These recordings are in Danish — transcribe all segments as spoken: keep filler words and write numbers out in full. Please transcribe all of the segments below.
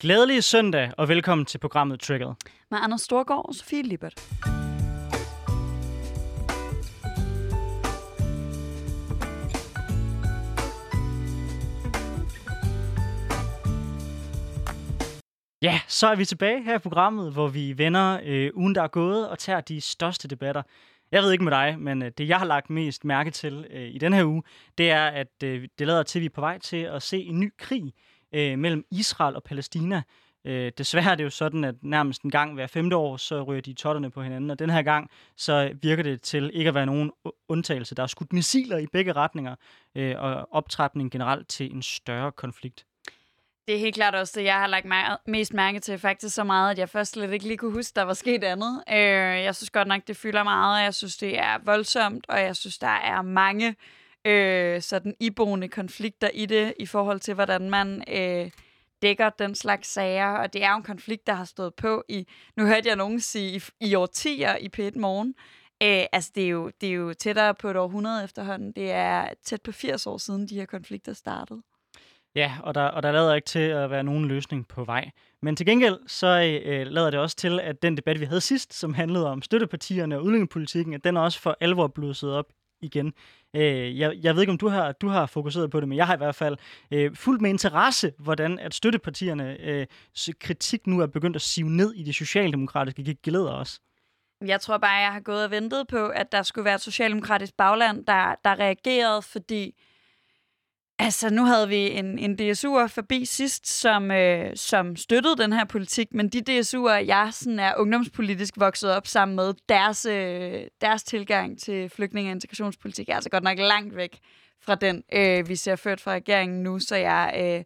Glædelig søndag, og velkommen til programmet Triggered. Med Anders Storgård og Sofie Liebert. Ja, så er vi tilbage her i programmet, hvor vi vender øh, ugen, der er gået, og tager de største debatter. Jeg ved ikke med dig, men det, jeg har lagt mest mærke til øh, i den her uge, det er, at øh, det lader til, at vi er på vej til at se en ny krig øh, mellem Israel og Palæstina. Øh, desværre er det jo sådan, at nærmest en gang hver femte år, så ryger de totterne på hinanden, og den her gang, så virker det til ikke at være nogen undtagelse. Der er skudt missiler i begge retninger, øh, og optrapning generelt til en større konflikt. Det er helt klart også det, jeg har lagt mest mærke til, faktisk så meget, at jeg først slet ikke lige kunne huske, der var sket andet. Øh, jeg synes godt nok, det fylder meget, og jeg synes, det er voldsomt, og jeg synes, der er mange øh, sådan iboende konflikter i det, i forhold til, hvordan man øh, dækker den slags sager. Og det er jo en konflikt, der har stået på i, nu hørte jeg nogen sige, i, i årtier i P et Morgen. Øh, altså, det er, jo, det er jo tættere på et århundrede efterhånden. Det er tæt på firs år siden, de her konflikter startede. Ja, og der, og der lader ikke til at være nogen løsning på vej. Men til gengæld, så øh, lader det også til, at den debat, vi havde sidst, som handlede om støttepartierne og udlændingepolitikken, at den er også for alvor blusset op igen. Øh, jeg, jeg ved ikke, om du har, du har fokuseret på det, men jeg har i hvert fald øh, fulgt med interesse, hvordan at støttepartierne øh, kritik nu er begyndt at sive ned i de socialdemokratiske geleder også. Jeg tror bare, jeg har gået og ventet på, at der skulle være et socialdemokratisk bagland, der, der reagerede, fordi... Altså, nu havde vi en, en D S U'er forbi sidst, som, øh, som støttede den her politik, men de D S U'er, jeg sådan er ungdomspolitisk vokset op sammen med, deres, øh, deres tilgang til flygtninge- og integrationspolitik er altså godt nok langt væk fra den, øh, vi ser ført fra regeringen nu, så jeg, øh,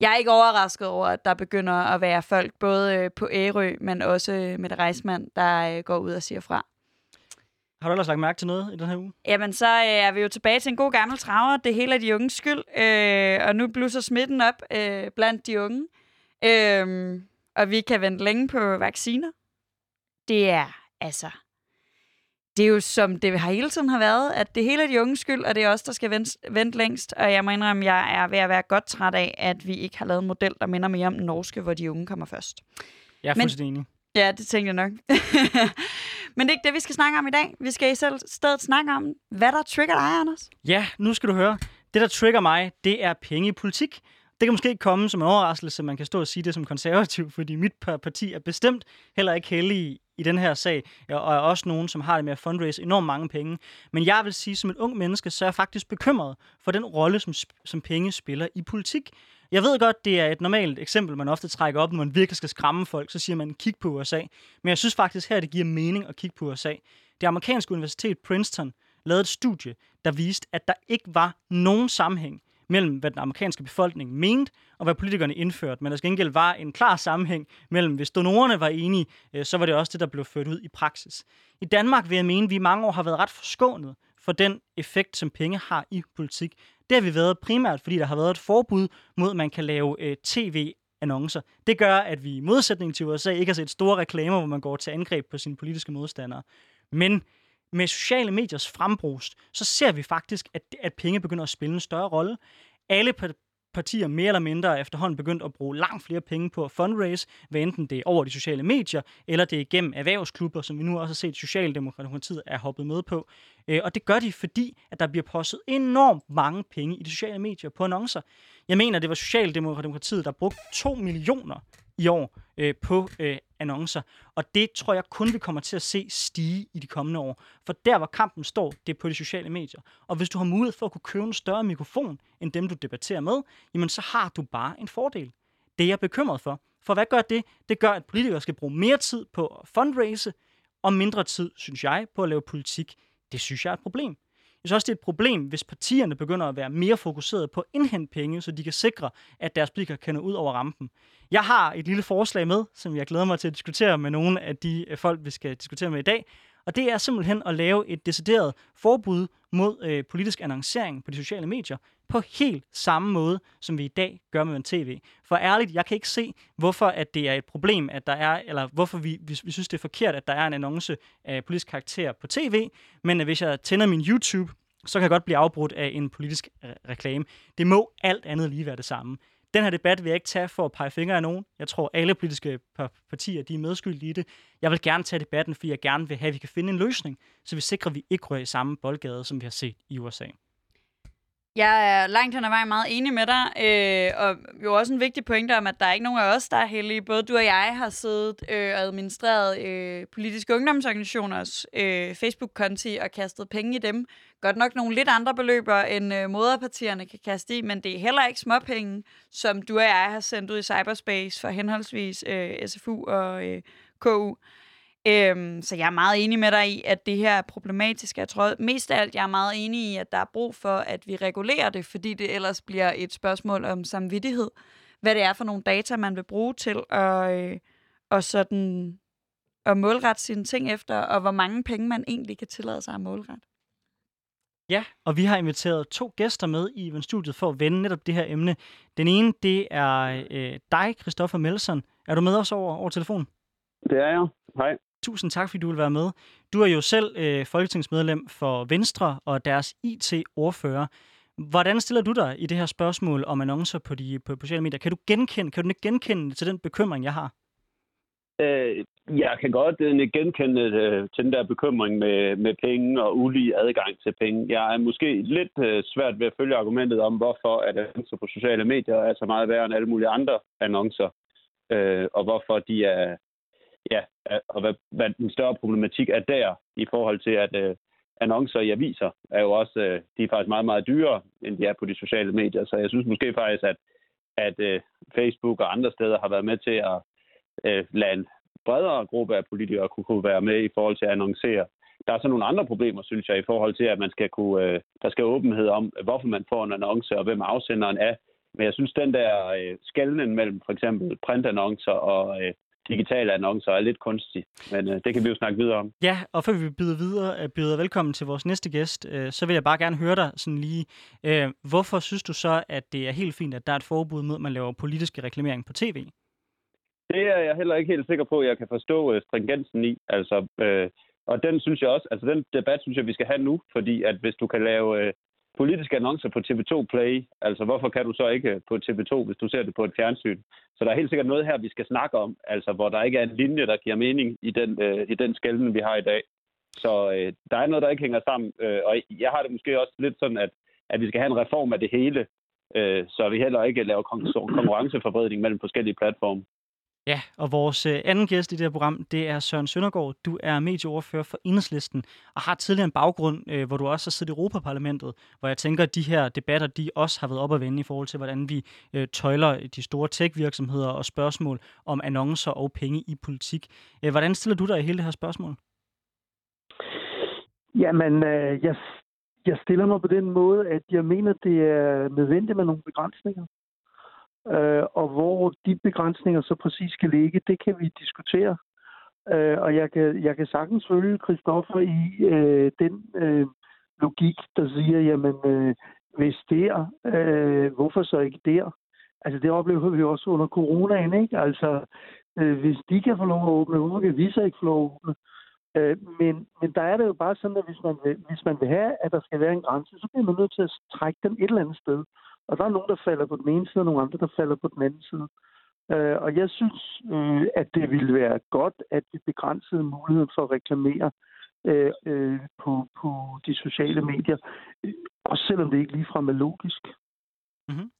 jeg er ikke overrasket over, at der begynder at være folk, både øh, på Ærø, men også øh, med Rejsmand, der øh, går ud og siger fra. Har du ellers lagt mærke til noget i den her uge? Jamen, så øh, er vi jo tilbage til en god gammel traver. Det hele er de unges skyld. Øh, og nu blusser smitten op øh, blandt de unge. Øh, og vi kan vente længe på vacciner. Det er altså... Det er jo som det har hele tiden har været, at det hele er de unges skyld, og det er os, der skal vente, vente længst. Og jeg må indrømme, at jeg er ved at være godt træt af, at vi ikke har lavet en model, der minder mere om den norske, hvor de unge kommer først. Jeg er fuldstændig enig. Ja, det tænkte jeg nok. Men det er ikke det, vi skal snakke om i dag. Vi skal i stedet snakke om, hvad der trigger dig, Anders. Ja, nu skal du høre. Det, der trigger mig, det er penge i politik. Det kan måske ikke komme som en overraskelse, man kan stå og sige det som konservativ, fordi mit parti er bestemt heller ikke heldig i den her sag, og er også nogen, som har det med at fundraise enormt mange penge. Men jeg vil sige, som et ung menneske, så er jeg faktisk bekymret for den rolle, som, som penge spiller i politik. Jeg ved godt, det er et normalt eksempel, man ofte trækker op, når man virkelig skal skræmme folk, så siger man, kig på U S A. Men jeg synes faktisk her, det giver mening at kigge på U S A. Det amerikanske universitet Princeton lavede et studie, der viste, at der ikke var nogen sammenhæng mellem, hvad den amerikanske befolkning mente, og hvad politikerne indførte. Men der til gengæld var en klar sammenhæng mellem, hvis donorerne var enige, så var det også det, der blev ført ud i praksis. I Danmark vil jeg mene, at vi i mange år har været ret forskånet for den effekt, som penge har i politik. Det har vi været primært, fordi der har været et forbud mod, at man kan lave øh, tv-annoncer. Det gør, at vi i modsætning til U S A ikke har set store reklamer, hvor man går til angreb på sine politiske modstandere. Men med sociale mediers frembrugs, så ser vi faktisk, at, at penge begynder at spille en større rolle. Alle partier mere eller mindre er efterhånden begyndt at bruge langt flere penge på at fundraise, hvad enten det er over de sociale medier, eller det er gennem erhvervsklubber, som vi nu også har set Socialdemokratiet er hoppet med på. Og det gør de, fordi at der bliver postet enormt mange penge i de sociale medier på annoncer. Jeg mener, det var Socialdemokratiet, der brugte to millioner i år øh, på øh, annoncer, og det tror jeg kun, vi kommer til at se stige i de kommende år. For der, hvor kampen står, det er på de sociale medier. Og hvis du har mulighed for at kunne købe en større mikrofon, end dem, du debatterer med, jamen så har du bare en fordel. Det er jeg bekymret for. For hvad gør det? Det gør, at politikere skal bruge mere tid på at fundraise, og mindre tid, synes jeg, på at lave politik. Det synes jeg er et problem. Jeg synes også, det er et problem, hvis partierne begynder at være mere fokuseret på at indhente penge, så de kan sikre, at deres politikere kan nå ud over rampen. Jeg har et lille forslag med, som jeg glæder mig til at diskutere med nogle af de folk, vi skal diskutere med i dag. Og det er simpelthen at lave et decideret forbud mod øh, politisk annoncering på de sociale medier på helt samme måde, som vi i dag gør med en tv. For ærligt, jeg kan ikke se, hvorfor at det er et problem, at der er, eller hvorfor vi, vi, vi synes, det er forkert, at der er en annonce af politisk karakter på tv, men at hvis jeg tænder min YouTube, så kan jeg godt blive afbrudt af en politisk øh, reklame. Det må alt andet lige være det samme. Den her debat vil jeg ikke tage for at pege fingre af nogen. Jeg tror, alle politiske partier de er medskyldige i det. Jeg vil gerne tage debatten, fordi jeg gerne vil have, at vi kan finde en løsning, så vi sikrer, at vi ikke rører i samme boldgade, som vi har set i U S A. Jeg er langt hen ad vejen meget enig med dig, øh, og jo også en vigtig pointe om, at der er ikke nogen af os, der er heldige. Både du og jeg har siddet øh, og administreret øh, politiske ungdomsorganisationers øh, Facebook-konti og kastet penge i dem. Godt nok nogle lidt andre beløber, end øh, moderpartierne kan kaste i, men det er heller ikke småpenge, som du og jeg har sendt ud i cyberspace for henholdsvis øh, S F U og øh, K U. Øhm, så jeg er meget enig med dig i, at det her er problematisk. Jeg tror mest af alt, jeg er meget enig i, at der er brug for, at vi regulerer det, fordi det ellers bliver et spørgsmål om samvittighed. Hvad det er for nogle data, man vil bruge til at, øh, og sådan, at målrette sine ting efter, og hvor mange penge man egentlig kan tillade sig at målrette. Ja, og vi har inviteret to gæster med i Event-studiet for at vende netop det her emne. Den ene, det er øh, dig, Kristoffer Meldsen. Er du med os over, over telefonen? Det er jeg. Hej. Tusind tak, fordi du vil være med. Du er jo selv øh, folketingsmedlem for Venstre og deres I T-ordfører. Hvordan stiller du dig i det her spørgsmål om annoncer på de på sociale medier? Kan du genkende, kan du ikke genkende det til den bekymring, jeg har? Øh, jeg kan godt øh, genkende øh, til den der bekymring med, med penge og ulige adgang til penge. Jeg er måske lidt øh, svært ved at følge argumentet om, hvorfor at annoncer på sociale medier er så meget værre end alle mulige andre annoncer, øh, og hvorfor de er Ja, og hvad, hvad den større problematik er der i forhold til, at øh, annoncer i aviser er jo også, øh, de er faktisk meget, meget dyrere, end de er på de sociale medier. Så jeg synes måske faktisk, at, at øh, Facebook og andre steder har været med til at øh, lade en bredere gruppe af politikere kunne, kunne være med i forhold til at annoncere. Der er så nogle andre problemer, synes jeg, i forhold til, at man skal kunne, øh, der skal åbenhed om, hvorfor man får en annonce og hvem afsenderen er. Men jeg synes, den der øh, skelnen mellem for eksempel printannoncer og øh, digitale annoncer er lidt kunstige, men øh, det kan vi jo snakke videre om. Ja, og før vi byder videre, byder velkommen til vores næste gæst, øh, så vil jeg bare gerne høre dig sådan lige, øh, hvorfor synes du så, at det er helt fint, at der er et forbud mod, at man laver politiske reklamering på tv? Det er jeg heller ikke helt sikker på, at jeg kan forstå øh, stringensen i, altså, øh, og den synes jeg også, altså den debat synes jeg, vi skal have nu, fordi at hvis du kan lave øh, politiske annoncer på T V to Play, altså hvorfor kan du så ikke på T V to, hvis du ser det på et fjernsyn? Så der er helt sikkert noget her, vi skal snakke om, altså hvor der ikke er en linje, der giver mening i den, øh, i den skelnen, vi har i dag. Så øh, der er noget, der ikke hænger sammen, øh, og jeg har det måske også lidt sådan, at, at vi skal have en reform af det hele, øh, så vi heller ikke laver konkurrenceforbredning mellem forskellige platforme. Ja, og vores anden gæst i det her program, det er Søren Søndergaard. Du er medieordfører for Enhedslisten og har tidligere en baggrund, hvor du også har siddet i Europaparlamentet, hvor jeg tænker, at de her debatter, de også har været op at vende i forhold til, hvordan vi tøjler de store tech-virksomheder og spørgsmål om annoncer og penge i politik. Hvordan stiller du dig i hele det her spørgsmål? Jamen, jeg, jeg stiller mig på den måde, at jeg mener, det er nødvendigt med nogle begrænsninger. Uh, og hvor de begrænsninger så præcis skal ligge, det kan vi diskutere. Uh, og jeg kan, jeg kan sagtens følge Kristoffer i uh, den uh, logik, der siger, jamen, uh, hvis der, uh, hvorfor så ikke der? Altså, det oplever vi også under coronaen, ikke? Altså, uh, hvis de kan få lov at åbne, hvorfor kan vi så ikke få lov at åbne? Uh, men, men der er det jo bare sådan, at hvis man, vil, hvis man vil have, at der skal være en grænse, så bliver man nødt til at trække den et eller andet sted. Og der er nogen, der falder på den ene side, og nogle andre, der falder på den anden side. Øh, og jeg synes, øh, at det ville være godt, at vi begrænsede muligheden for at reklamere øh, øh, på, på de sociale medier. Øh, også selvom det ikke ligefrem er logisk. Mm-hmm.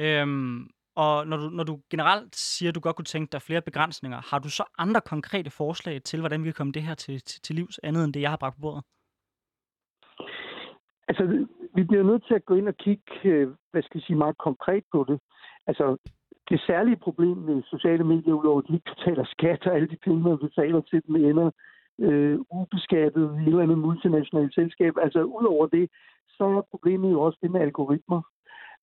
Øhm, og når du, når du generelt siger, at du godt kunne tænke dig flere begrænsninger, har du så andre konkrete forslag til, hvordan vi kan komme det her til, til, til livs, andet end det, jeg har bragt på bordet? Altså, vi bliver nødt til at gå ind og kigge, hvad skal jeg sige, meget konkret på det. Altså, det særlige problem med sociale medier, udover at de ikke betaler skat, og alle de penge, man betaler til dem, ender øh, ubeskattet i et eller andet multinationalt selskab. Altså, udover det, så er problemet jo også det med algoritmer.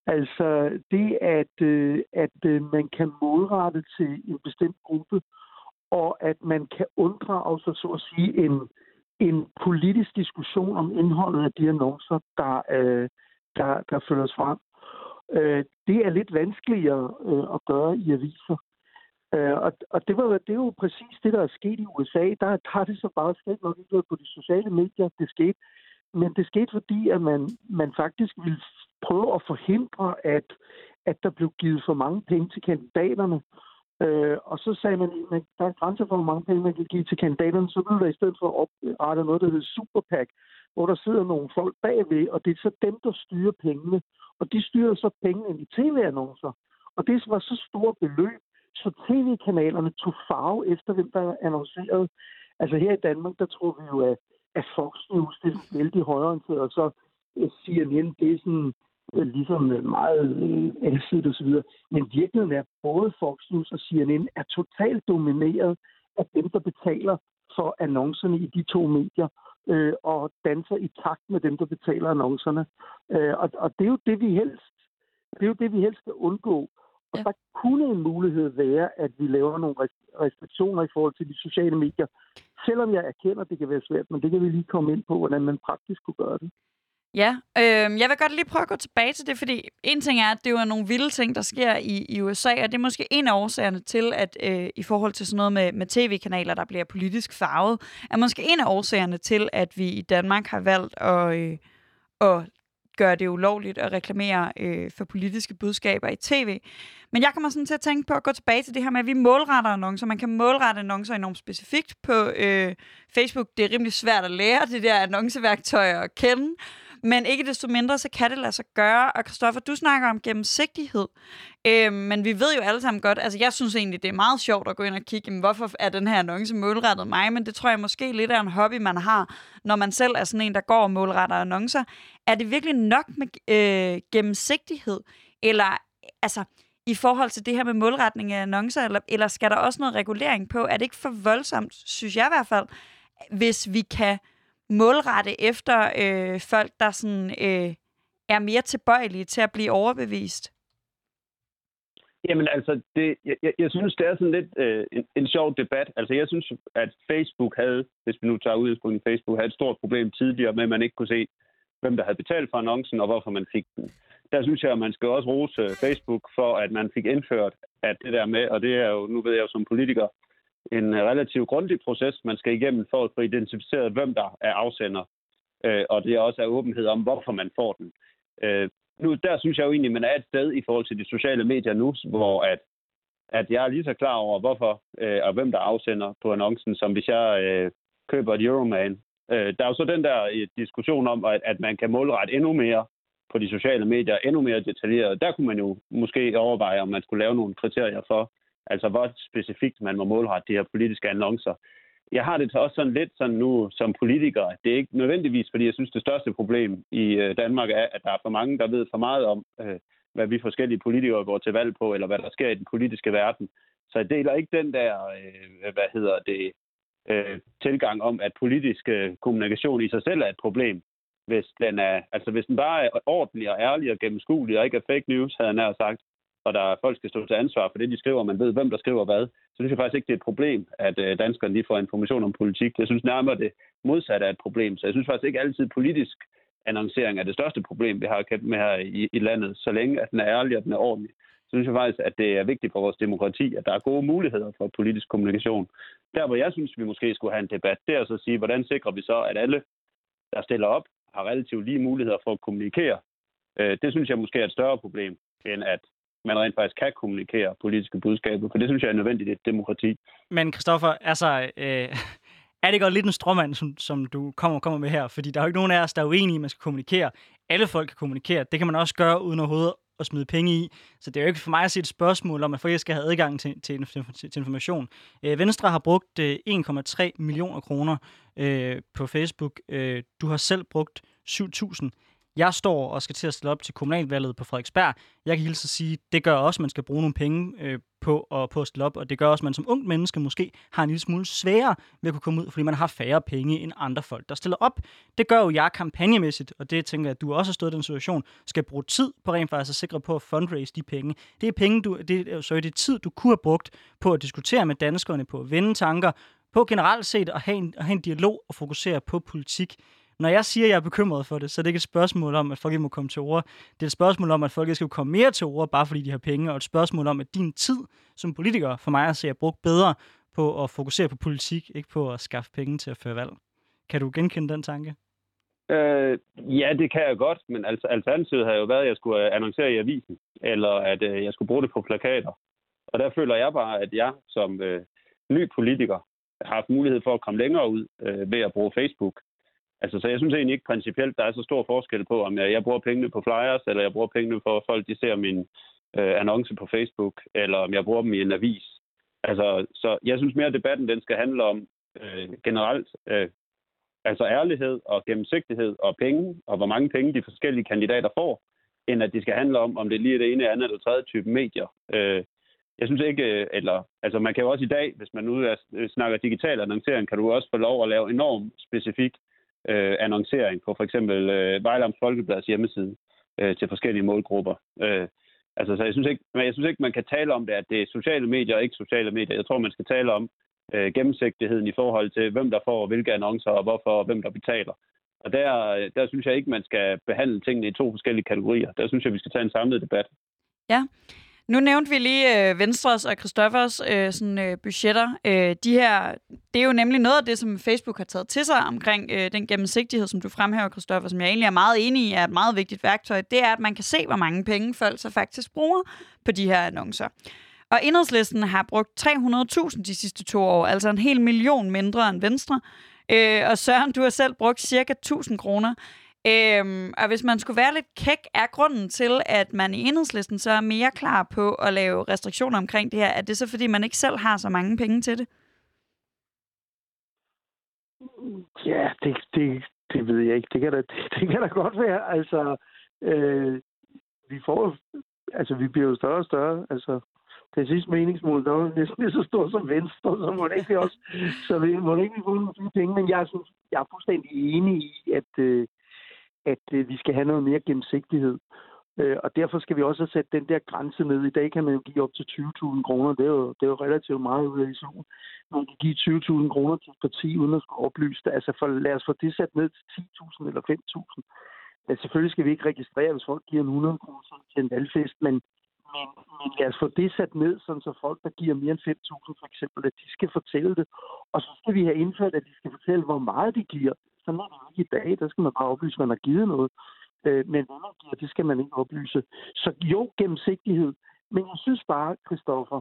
Altså, det at, øh, at øh, man kan målrette til en bestemt gruppe, og at man kan unddrage sig, så at sige, en... en politisk diskussion om indholdet af de annoncer, der, øh, der, der følges frem. Øh, det er lidt vanskeligere øh, at gøre i aviser. Øh, og og det, var, det er jo præcis det, der er sket i U S A. Der har det så bare slet nok ikke på de sociale medier, det skete. Men det skete, fordi at man, man faktisk ville prøve at forhindre, at, at der blev givet for mange penge til kandidaterne. Øh, og så sagde man, at der er grænser for, hvor mange penge man kan give til kandidaterne, så blev der i stedet for oprette noget, der hedder Superpack, hvor der sidder nogle folk bagved, og det er så dem, der styrer pengene. Og de styrer så pengene i tv-annoncer. Og det var så store beløb, så tv-kanalerne tog farve efter, hvem der annoncerede. Altså her i Danmark, der tror vi jo, at, at Fox News det er vældig højreorienteret, og så C N N, det er sådan ligesom meget alsidigt osv. Men virkeligheden er, at både Fox News og C N N er totalt domineret af dem, der betaler for annoncerne i de to medier, øh, og danser i takt med dem, der betaler annoncerne. Øh, og, og det er jo det, vi helst det er jo det, vi helst skal undgå. Og der kunne en mulighed være, at vi laver nogle restriktioner i forhold til de sociale medier. Selvom jeg erkender, at det kan være svært, men det kan vi lige komme ind på, hvordan man praktisk kunne gøre det. Ja, øh, jeg vil godt lige prøve at gå tilbage til det, fordi en ting er, at det jo er nogle vilde ting, der sker i, i U S A, og det er måske en af årsagerne til, at øh, i forhold til sådan noget med, med tv-kanaler, der bliver politisk farvet, er måske en af årsagerne til, at vi i Danmark har valgt at, øh, at gøre det ulovligt at reklamere øh, for politiske budskaber i tv. Men jeg kommer sådan til at tænke på at gå tilbage til det her med, at vi målretter annoncer. Man kan målrette annoncer enormt specifikt på øh, Facebook. Det er rimelig svært at lære det der annonceværktøj at kende. Men ikke desto mindre, så kan det lade sig gøre. Og Kristoffer, du snakker om gennemsigtighed. Øh, men vi ved jo alle sammen godt, altså jeg synes egentlig, det er meget sjovt at gå ind og kigge, jamen, hvorfor er den her annonce målrettet mig? Men det tror jeg måske lidt er en hobby, man har, når man selv er sådan en, der går og målretter annoncer. Er det virkelig nok med øh, gennemsigtighed? Eller altså i forhold til det her med målretning af annoncer, eller, eller skal der også noget regulering på? Er det ikke for voldsomt, synes jeg i hvert fald, hvis vi kan målrette efter øh, folk, der sådan, øh, er mere tilbøjelige til at blive overbevist? Jamen altså, det, jeg, jeg, jeg synes, det er sådan lidt øh, en, en sjov debat. Altså jeg synes, at Facebook havde, hvis vi nu tager udgangspunkt i Facebook, havde et stort problem tidligere med, at man ikke kunne se, hvem der havde betalt for annoncen og hvorfor man fik den. Der synes jeg, at man skal også rose Facebook for, at man fik indført at det der med, og det er jo, nu ved jeg jo som politiker, en relativt grundig proces, man skal igennem for at få identificeret, hvem der er afsender. Øh, og det er også af åbenhed om, hvorfor man får den. Øh, nu, der synes jeg jo egentlig, at man er et sted i forhold til de sociale medier nu, hvor at, at jeg er lige så klar over, hvorfor øh, og hvem der afsender på annoncen, som hvis jeg øh, køber et Euroman. Øh, der er jo så den der øh, diskussion om, at, at man kan målrette endnu mere på de sociale medier, endnu mere detaljeret. Der kunne man jo måske overveje, om man skulle lave nogle kriterier for, altså hvor specifikt man må målrette de her politiske annoncer. Jeg har det også sådan lidt sådan nu som politiker. Det er ikke nødvendigvis, fordi jeg synes, det største problem i Danmark er, at der er for mange, der ved for meget om, hvad vi forskellige politikere går til valg på, eller hvad der sker i den politiske verden. Så jeg deler ikke den der, hvad hedder det, tilgang om, at politisk kommunikation i sig selv er et problem. Hvis den, er, altså hvis den bare er ordentlig og ærlig og gennemskuelig og ikke er fake news, havde jeg nær sagt, og der folk skal stå til ansvar for det, de skriver, man ved, hvem der skriver hvad, så synes jeg faktisk ikke, det er et problem, at danskerne lige får information om politik. Jeg synes nærmere, det modsatte er et problem. Så jeg synes faktisk ikke altid, politisk annoncering er det største problem, vi har kæmpet med her i, i landet. Så længe at den er ærlig og den er ordentlig, så synes jeg faktisk, at det er vigtigt for vores demokrati, at der er gode muligheder for politisk kommunikation. Der, hvor jeg synes, vi måske skulle have en debat, det er at så sige, hvordan sikrer vi så, at alle, der stiller op, har relativt lige muligheder for at kommunikere. Det synes jeg måske er et større problem, end at man rent faktisk kan kommunikere politiske budskaber, for det synes jeg er nødvendigt i et demokrati. Men Kristoffer, altså, øh, er det godt lidt en stråmand, som, som du kommer kommer med her? Fordi der er jo ikke nogen af os, der er uenige, at man skal kommunikere. Alle folk kan kommunikere. Det kan man også gøre uden overhovedet at smide penge i. Så det er jo ikke for mig at se et spørgsmål, om man faktisk skal have adgang til, til, til, til information. Øh, Venstre har brugt øh, en komma tre millioner kroner øh, på Facebook. Øh, du har selv brugt syv tusind. Jeg står og skal til at stille op til kommunalvalget på Frederiksberg. Jeg kan hilse at sige, at det gør også, at man skal bruge nogle penge øh, på, og, på at stille op, og det gør også, at man som ung menneske måske har en lille smule sværere ved at kunne komme ud, fordi man har færre penge end andre folk, der stiller op. Det gør jo jeg kampagnemæssigt, og det tænker jeg, at du også har stået i den situation, skal bruge tid på rent faktisk at sikre på at fundraise de penge. Det er, penge, du, det, sorry, det er tid, du kunne have brugt på at diskutere med danskerne, på at vende tanker, på generelt set at have en, at have en dialog og fokusere på politik. Når jeg siger, at jeg er bekymret for det, så er det ikke et spørgsmål om, at folk ikke må komme til ord. Det er et spørgsmål om, at folk ikke skal komme mere til ord, bare fordi de har penge. Og et spørgsmål om, at din tid som politiker, for mig at se, er brugt bedre på at fokusere på politik, ikke på at skaffe penge til at føre valg. Kan du genkende den tanke? Øh, ja, det kan jeg godt, men altså, alternativet har jo været, at jeg skulle annoncere i avisen, eller at øh, jeg skulle bruge det på plakater. Og der føler jeg bare, at jeg som øh, ny politiker har haft mulighed for at komme længere ud øh, ved at bruge Facebook. Altså, så jeg synes egentlig ikke principielt, der er så stor forskel på, om jeg, jeg bruger pengene på flyers, eller jeg bruger pengene for, at folk de ser min øh, annonce på Facebook, eller om jeg bruger dem i en avis. Altså, så jeg synes mere, at debatten den skal handle om øh, generelt øh, altså ærlighed og gennemsigtighed og penge, og hvor mange penge de forskellige kandidater får, end at det skal handle om, om det lige er det ene, andet eller tredje type medier. Øh, jeg synes ikke, eller, altså man kan jo også i dag, hvis man nu snakker digital annoncering, kan du også få lov at lave enormt specifik øh, annoncering på for eksempel øh, Vejle Amts Folkeblads hjemmeside øh, til forskellige målgrupper. Øh, altså, så jeg synes ikke, men jeg synes ikke, man kan tale om det, at det er sociale medier og ikke sociale medier. Jeg tror, man skal tale om Øh, gennemsigtigheden i forhold til, hvem der får hvilke annoncer, og hvorfor, og hvem der betaler. Og der, der synes jeg ikke, man skal behandle tingene i to forskellige kategorier. Der synes jeg, vi skal tage en samlet debat. Ja. Nu nævnte vi lige øh, Venstres og Kristoffers øh, sådan, øh, budgetter. Øh, de her, det er jo nemlig noget af det, som Facebook har taget til sig omkring øh, den gennemsigtighed, som du fremhæver, Kristoffer, som jeg egentlig er meget enig i, er et meget vigtigt værktøj. Det er, at man kan se, hvor mange penge folk så faktisk bruger på de her annoncer. Og Enhedslisten har brugt tre hundrede tusind de sidste to år, altså en hel million mindre end Venstre. Øh, og Søren, du har selv brugt cirka tusind kroner. Øh, og hvis man skulle være lidt kæk, er grunden til, at man i Enhedslisten så er mere klar på at lave restriktioner omkring det her, er det så fordi, man ikke selv har så mange penge til det? Ja, det, det, det ved jeg ikke. Det kan da, det, det kan da godt være. Altså, øh, vi får, altså, vi bliver jo større og større, altså. Det sidste meningsmål, der var næsten lige så stort som Venstre, så må det ikke også, så vi må ikke få nogle penge, men jeg er, sådan, jeg er fuldstændig enig i, at, at vi skal have noget mere gennemsigtighed. Og derfor skal vi også have sat den der grænse ned. I dag kan man jo give op til tyve tusind kroner, det er jo, det er jo relativt meget ud af I S U'en. Man kan give tyve tusind kroner til et parti, uden at skulle oplyse det. Altså for, lad os få det sat ned til ti tusind eller fem tusind. Ja, selvfølgelig skal vi ikke registrere, hvis folk giver en hundrede kroner til en valgfest, men Men, men lad os få det sat ned, sådan så folk, der giver mere end fem tusind for eksempel, at de skal fortælle det. Og så skal vi have indført, at de skal fortælle, hvor meget de giver. Sådan er det ikke i dag. Der skal man bare oplyse, at man har givet noget. Øh, men hvad man giver, det skal man ikke oplyse. Så jo, gennemsigtighed. Men jeg synes bare, Kristoffer,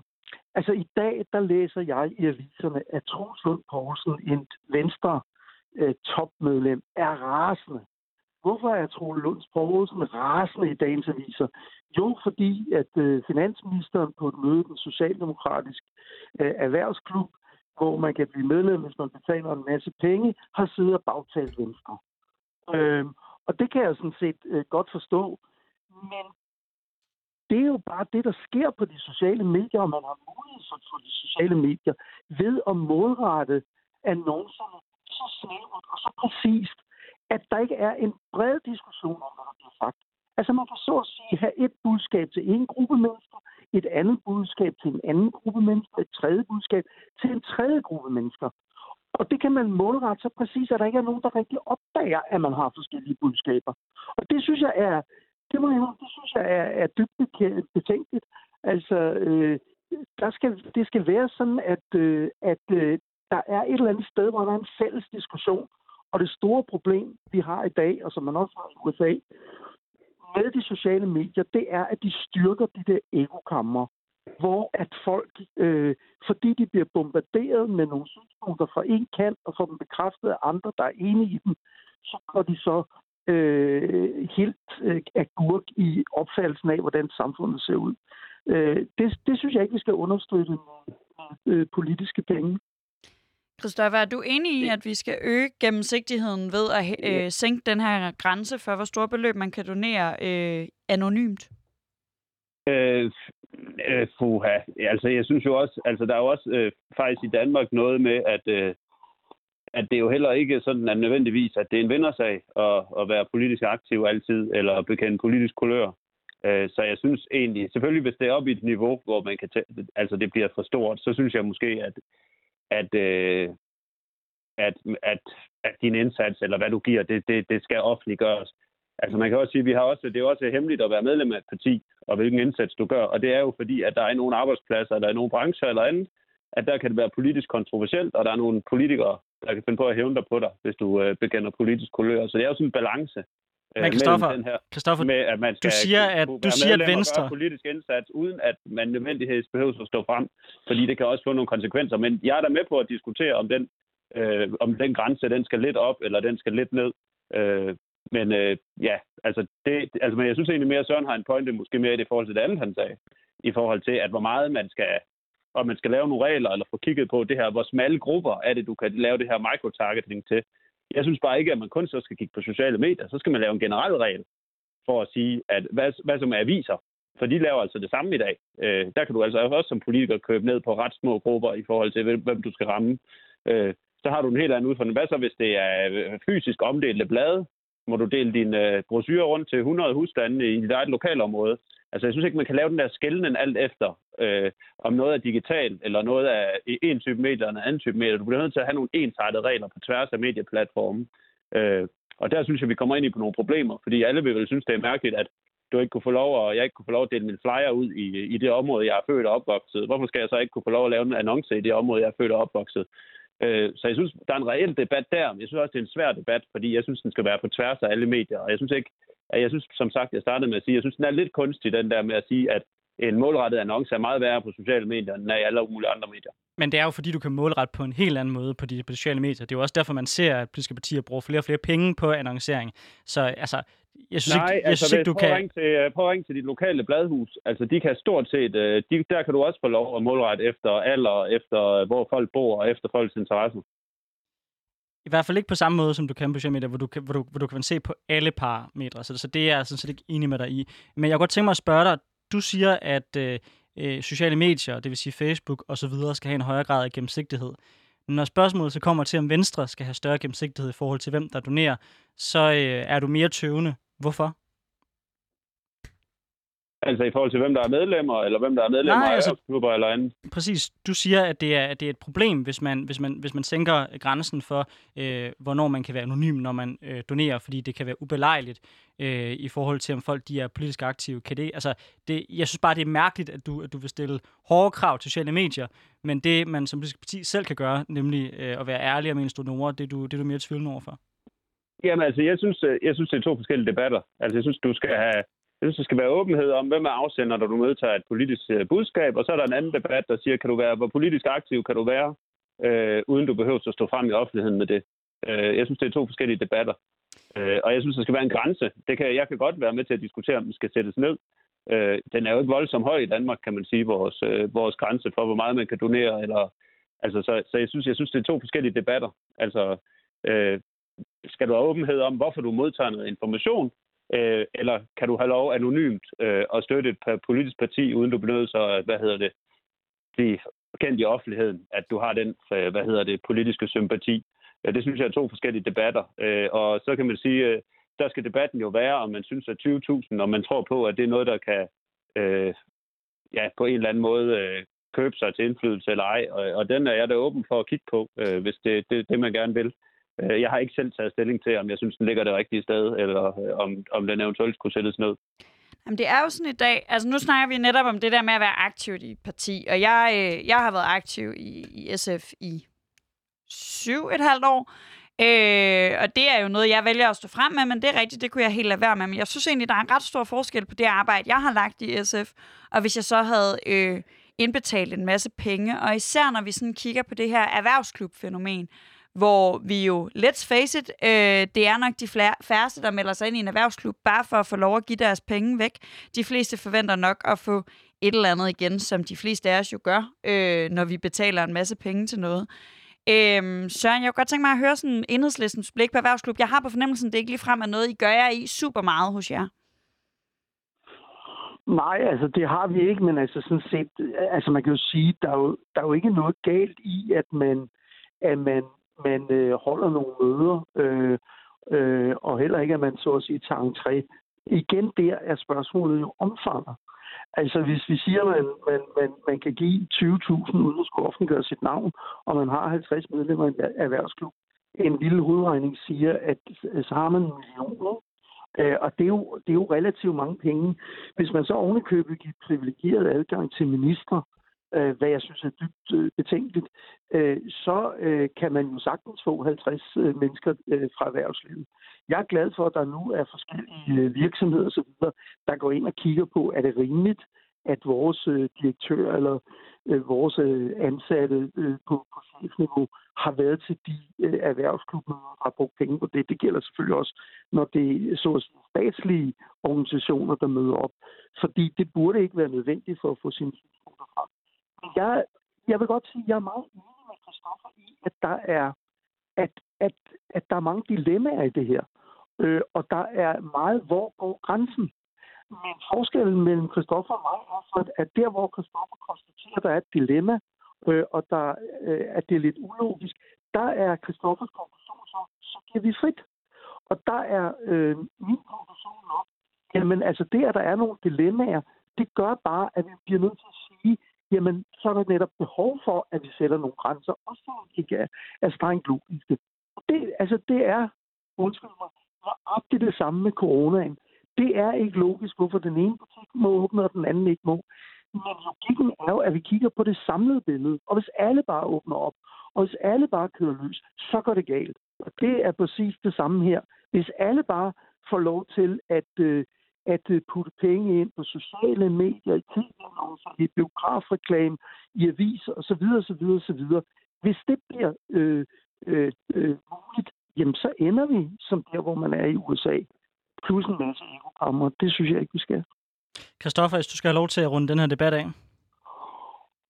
altså i dag, der læser jeg i aviserne, at Troels Lund Poulsen, en venstre øh, topmedlem, er rasende. Hvorfor er Troels Lund Poulsen rasende i dagens aviser? Jo, fordi at øh, finansministeren på et møde, den socialdemokratiske øh, erhvervsklub, hvor man kan blive medlem, hvis man betaler en masse penge, har siddet og bagtalt Venstre. Øh, og det kan jeg sådan set øh, godt forstå. Men det er jo bare det, der sker på de sociale medier, og man har mulighed for de sociale medier ved at målrette annoncerne så snævert og så præcist, at der ikke er en bred diskussion om, hvad der bliver sagt. Altså man kan så at sige, have et budskab til en gruppe mennesker, et andet budskab til en anden gruppe mennesker, et tredje budskab til en tredje gruppe mennesker. Og det kan man målrette så præcis, at der ikke er nogen, der rigtig opdager, at man har forskellige budskaber. Og det synes jeg er, det må jeg, det synes jeg er, er dybt betænkeligt. Altså, øh, der skal, det skal være sådan, at, øh, at øh, der er et eller andet sted, hvor der er en fælles diskussion. Og det store problem, vi har i dag, og som man også har i U S A, med de sociale medier, det er, at de styrker de der ekokammer, hvor at folk, øh, fordi de bliver bombarderet med nogle synspunkter fra en kant, og får dem bekræftet af andre, der er enige i dem, så går de så øh, helt øh, agurk i opfattelsen af, hvordan samfundet ser ud. Øh, det, det synes jeg ikke, vi skal understøtte med øh, politiske penge. Kristoffer, er du enig i, at vi skal øge gennemsigtigheden ved at øh, sænke den her grænse for, hvor store beløb man kan donere øh, anonymt? Øh, øh, fuha. Altså, jeg synes jo også, altså, der er jo også øh, faktisk i Danmark noget med, at, øh, at det jo heller ikke sådan er nødvendigvis, at det er en vindersag at, at være politisk aktiv altid, eller at bekende politisk kulør. Øh, så jeg synes egentlig, selvfølgelig hvis det er oppe i et niveau, hvor man kan tæ- altså, det bliver for stort, så synes jeg måske, at At, øh, at, at, at din indsats, eller hvad du giver, det, det, det skal offentliggøres. Altså man kan også sige, vi har også, det er også hemmeligt at være medlem af et parti, og hvilken indsats du gør. Og det er jo fordi, at der er nogle arbejdspladser, der er nogle brancher eller andet, at der kan det være politisk kontroversielt, og der er nogle politikere, der kan finde på at hævne dig på dig, hvis du øh, bekender politisk kulør. Så det er jo sådan en balance. Men Kristoffer, Kristoffer, du siger, at du siger at Venstre politisk indsats uden at man nødvendigvis behøver at stå frem, fordi det kan også få nogle konsekvenser. Men jeg er da med på at diskutere om den øh, om den grænse, den skal lidt op eller den skal lidt ned. Øh, men øh, ja, altså det, altså men jeg synes egentlig mere at Søren har en pointe måske mere i det forhold til det andet han sagde i forhold til at hvor meget man skal og man skal lave nogle regler eller få kigget på det her, hvor smalle grupper er det du kan lave det her microtargeting til. Jeg synes bare ikke, at man kun så skal kigge på sociale medier. Så skal man lave en generel regel for at sige, at hvad, hvad som er aviser. For de laver altså det samme i dag. Øh, der kan du altså også som politiker købe ned på ret små grupper i forhold til, hvem du skal ramme. Øh, så har du en helt anden udfordring. Hvad så, hvis det er fysisk omdelte blade? Må du dele din øh, brochure rundt til hundrede husstande i dit eget lokalområde? Altså, jeg synes ikke, man kan lave den der skelnen alt efter, øh, om noget er digitalt, eller noget er en type medier, eller en anden type medier. Du bliver nødt til at have nogle ensartede regler på tværs af medieplatformen. Øh, og der synes jeg, vi kommer ind i på nogle problemer, fordi alle vil vel synes, det er mærkeligt, at du ikke kunne få lov, og jeg ikke kunne få lov at dele min flyer ud i, i det område, jeg er født og opvokset. Hvorfor skal jeg så ikke kunne få lov at lave en annonce i det område, jeg er født og opvokset? Øh, så jeg synes, der er en reel debat der, men jeg synes også, det er en svær debat, fordi jeg synes, den skal være på tværs af alle medier, og jeg synes ikke, jeg synes, som sagt, jeg startede med at sige, jeg synes, den er lidt kunstig, den der med at sige, at en målrettet annonce er meget værre på sociale medier, end i alle mulige andre medier. Men det er jo, fordi du kan målrette på en helt anden måde på de på sociale medier. Det er jo også derfor, man ser, at politiske partier bruger flere og flere penge på annoncering. Så altså, jeg synes Nej, ikke, jeg altså, synes ikke du kan... Nej, altså prøv at ringe til dit lokale bladhus. Altså, de kan stort set... De, der kan du også få lov at målrette efter alder, efter hvor folk bor og efter folks interesser. I hvert fald ikke på samme måde, som du kan på sociale medier, hvor du kan, hvor du, hvor du kan se på alle parametre. Så, så det er jeg sådan set ikke enig med dig i. Men jeg kunne godt tænke mig at spørge dig, du siger, at øh, sociale medier, det vil sige Facebook og så videre, skal have en højere grad af gennemsigtighed. Når spørgsmålet så kommer til, om Venstre skal have større gennemsigtighed i forhold til, hvem der donerer, så øh, er du mere tøvende. Hvorfor? Altså i forhold til, hvem der er medlemmer, eller hvem der er medlemmer Nej, altså, af erhvervsklubber eller andet? Præcis. Du siger, at det er, at det er et problem, hvis man, hvis man, hvis man sænker grænsen for, øh, hvornår man kan være anonym, når man øh, donerer, fordi det kan være ubelejligt øh, i forhold til, om folk de er politisk aktive. Kan det, altså, det, jeg synes bare, det er mærkeligt, at du, at du vil stille hårde krav til sociale medier, men det, man som politisk parti selv kan gøre, nemlig øh, at være ærlig og mene donorer, det er du, det er du mere tvivlende overfor. Jamen altså, jeg synes, jeg synes, det er to forskellige debatter. Altså, jeg synes, du skal have... Jeg synes, der skal være åbenhed om, hvem er afsender, når du modtager et politisk budskab. Og så er der en anden debat, der siger, kan du være, hvor politisk aktiv kan du være, øh, uden du behøver at stå frem i offentligheden med det. Øh, jeg synes, det er to forskellige debatter. Øh, og jeg synes, der skal være en grænse. Det kan, jeg kan godt være med til at diskutere, om den skal sættes ned. Øh, den er jo ikke voldsomt høj i Danmark, kan man sige, vores, øh, vores grænse for, hvor meget man kan donere. Eller, altså, så så jeg, synes, jeg synes, det er to forskellige debatter. Altså, øh, skal du have åbenhed om, hvorfor du modtager noget information? Øh, eller kan du have lov anonymt øh, at støtte et politisk parti, uden du benøder så, hvad hedder det, blive kendt i offentligheden, at du har den, øh, hvad hedder det, politiske sympati. Øh, det synes jeg er to forskellige debatter. Øh, og så kan man sige, øh, der skal debatten jo være, om man synes at tyve tusind, og man tror på, at det er noget, der kan øh, ja, på en eller anden måde øh, købe sig til indflydelse eller ej. Og, og den er jeg da åben for at kigge på, øh, hvis det er det, det, man gerne vil. Jeg har ikke selv taget stilling til, om jeg synes, den ligger det rigtige sted, eller om, om den eventuelt skulle sættes ned. Jamen, det er jo sådan i dag. Altså, nu snakker vi netop om det der med at være aktiv i et parti. Og jeg, jeg har været aktiv i, i S F i syv et halvt år. Øh, og det er jo noget, jeg vælger at stå frem med, men det er rigtigt, det kunne jeg helt lade være med. Men jeg synes egentlig, der er en ret stor forskel på det arbejde, jeg har lagt i S F. Og hvis jeg så havde... Øh, indbetalt en masse penge, og især når vi sådan kigger på det her erhvervsklubfænomen, hvor vi jo, let's face it, øh, det er nok de færreste, der melder sig ind i en erhvervsklub, bare for at få lov at give deres penge væk. De fleste forventer nok at få et eller andet igen, som de fleste af os jo gør, øh, når vi betaler en masse penge til noget. Øh, Søren, jeg kunne godt tænke mig at høre sådan Enhedslistens blik på erhvervsklub. Jeg har på fornemmelsen, det ikke ligefrem er noget, I gør jer i super meget hos jer. Nej, altså det har vi ikke, men altså sådan set, altså man kan jo sige, der er jo, der er jo ikke noget galt i, at man, at man, man øh, holder nogle møder, øh, øh, og heller ikke, at man så at sige tager entré. Igen der er spørgsmålet jo omfanget. Altså hvis vi siger, at man, man, man, man kan give tyve tusind uden at skulle offentliggøre sit navn, og man har halvtreds medlemmer i en erhvervsklub, en lille hovedregning siger, at så har man millioner. Og det er, jo, det er jo relativt mange penge. Hvis man så ovenikøbet giver privilegeret adgang til minister, øh, hvad jeg synes er dybt øh, betænkeligt, øh, så øh, kan man jo sagtens få halvtreds øh, mennesker øh, fra erhvervslivet. Jeg er glad for, at der nu er forskellige øh, virksomheder osv., der går ind og kigger på, er det rimeligt, at vores øh, direktør eller øh, vores øh, ansatte øh, på, på chefniveau har været til de øh, erhvervsklubber, der har brugt penge på det. Det gælder selvfølgelig også, når det er så statslige organisationer, der møder op. Fordi det burde ikke være nødvendigt for at få sine synspunkter frem. Men jeg, jeg vil godt sige, at jeg er meget enig med Kristoffer i, at der er, at, at, at der er mange dilemmaer i det her. Øh, og der er meget, hvor går grænsen? Men forskellen mellem Kristoffer og mig er, at der, hvor Kristoffer konstaterer, at der er et dilemma, øh, og der, øh, at det er lidt ulogisk, der er Kristoffers konklusion, så, så giver vi frit. Og der er øh, min konklusion nok, jamen altså der, der er nogle dilemmaer, det gør bare, at vi bliver nødt til at sige, jamen så er der netop behov for, at vi sætter nogle grænser, også når det ikke er, er strengt logiske. Det, altså det er, undskyld mig, nøjagtigt det samme med coronaen. Det er ikke logisk, hvorfor den ene butik må åbne, og den anden ikke må. Men logikken er jo, at vi kigger på det samlede billede. Og hvis alle bare åbner op, og hvis alle bare kører løs, så går det galt. Og det er præcis det samme her. Hvis alle bare får lov til at, øh, at putte penge ind på sociale medier, i tv-annoncer, i biografreklame, i aviser osv. osv., osv. Hvis det bliver øh, øh, øh, muligt, jamen så ender vi som der, hvor man er i U S A. Plus en masse EU-programmer. Det synes jeg ikke, vi skal. Kristoffer, hvis du skal have lov til at runde den her debat af.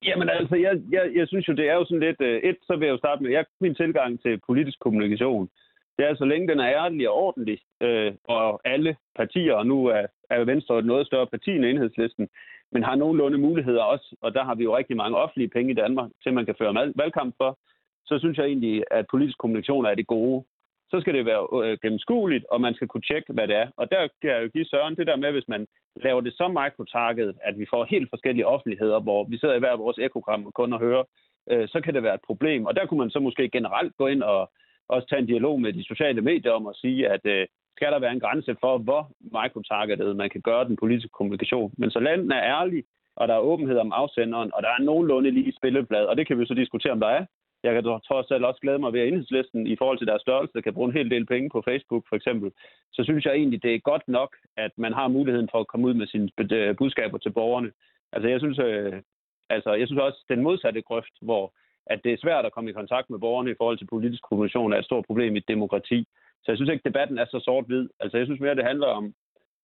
Jamen altså, jeg, jeg, jeg synes jo, det er jo sådan lidt... Øh, et, så vil jeg jo starte med, jeg, min tilgang til politisk kommunikation, det er, så længe den er ærlig og ordentlig, øh, og alle partier, og nu er, er Venstre et noget større parti end Enhedslisten, men har nogenlunde muligheder også, og der har vi jo rigtig mange offentlige penge i Danmark, til man kan føre valgkamp for, så synes jeg egentlig, at politisk kommunikation er det gode. Så skal det være øh, gennemskueligt, og man skal kunne tjekke, hvad det er. Og der kan jeg jo give Søren det der med, hvis man laver det så microtargetet, at vi får helt forskellige offentligheder, hvor vi sidder i hver vores ekogram og kun og hører, øh, så kan det være et problem. Og der kunne man så måske generelt gå ind og også tage en dialog med de sociale medier om at sige, at øh, skal der være en grænse for, hvor microtargetet man kan gøre den politiske kommunikation. Men så landet er ærlig, og der er åbenhed om afsenderen, og der er nogenlunde lige spilleblad, og det kan vi så diskutere, om der er. Jeg kan trods alt også glæde mig ved, at Enhedslisten i forhold til deres størrelse kan bruge en hel del penge på Facebook for eksempel. Så synes jeg egentlig, det er godt nok, at man har muligheden for at komme ud med sine budskaber til borgerne. Altså jeg synes, øh, altså, jeg synes også, den modsatte grøft, hvor at det er svært at komme i kontakt med borgerne i forhold til politisk kommunikation, er et stort problem i et demokrati. Så jeg synes ikke, debatten er så sort-hvid. Altså jeg synes mere, det handler om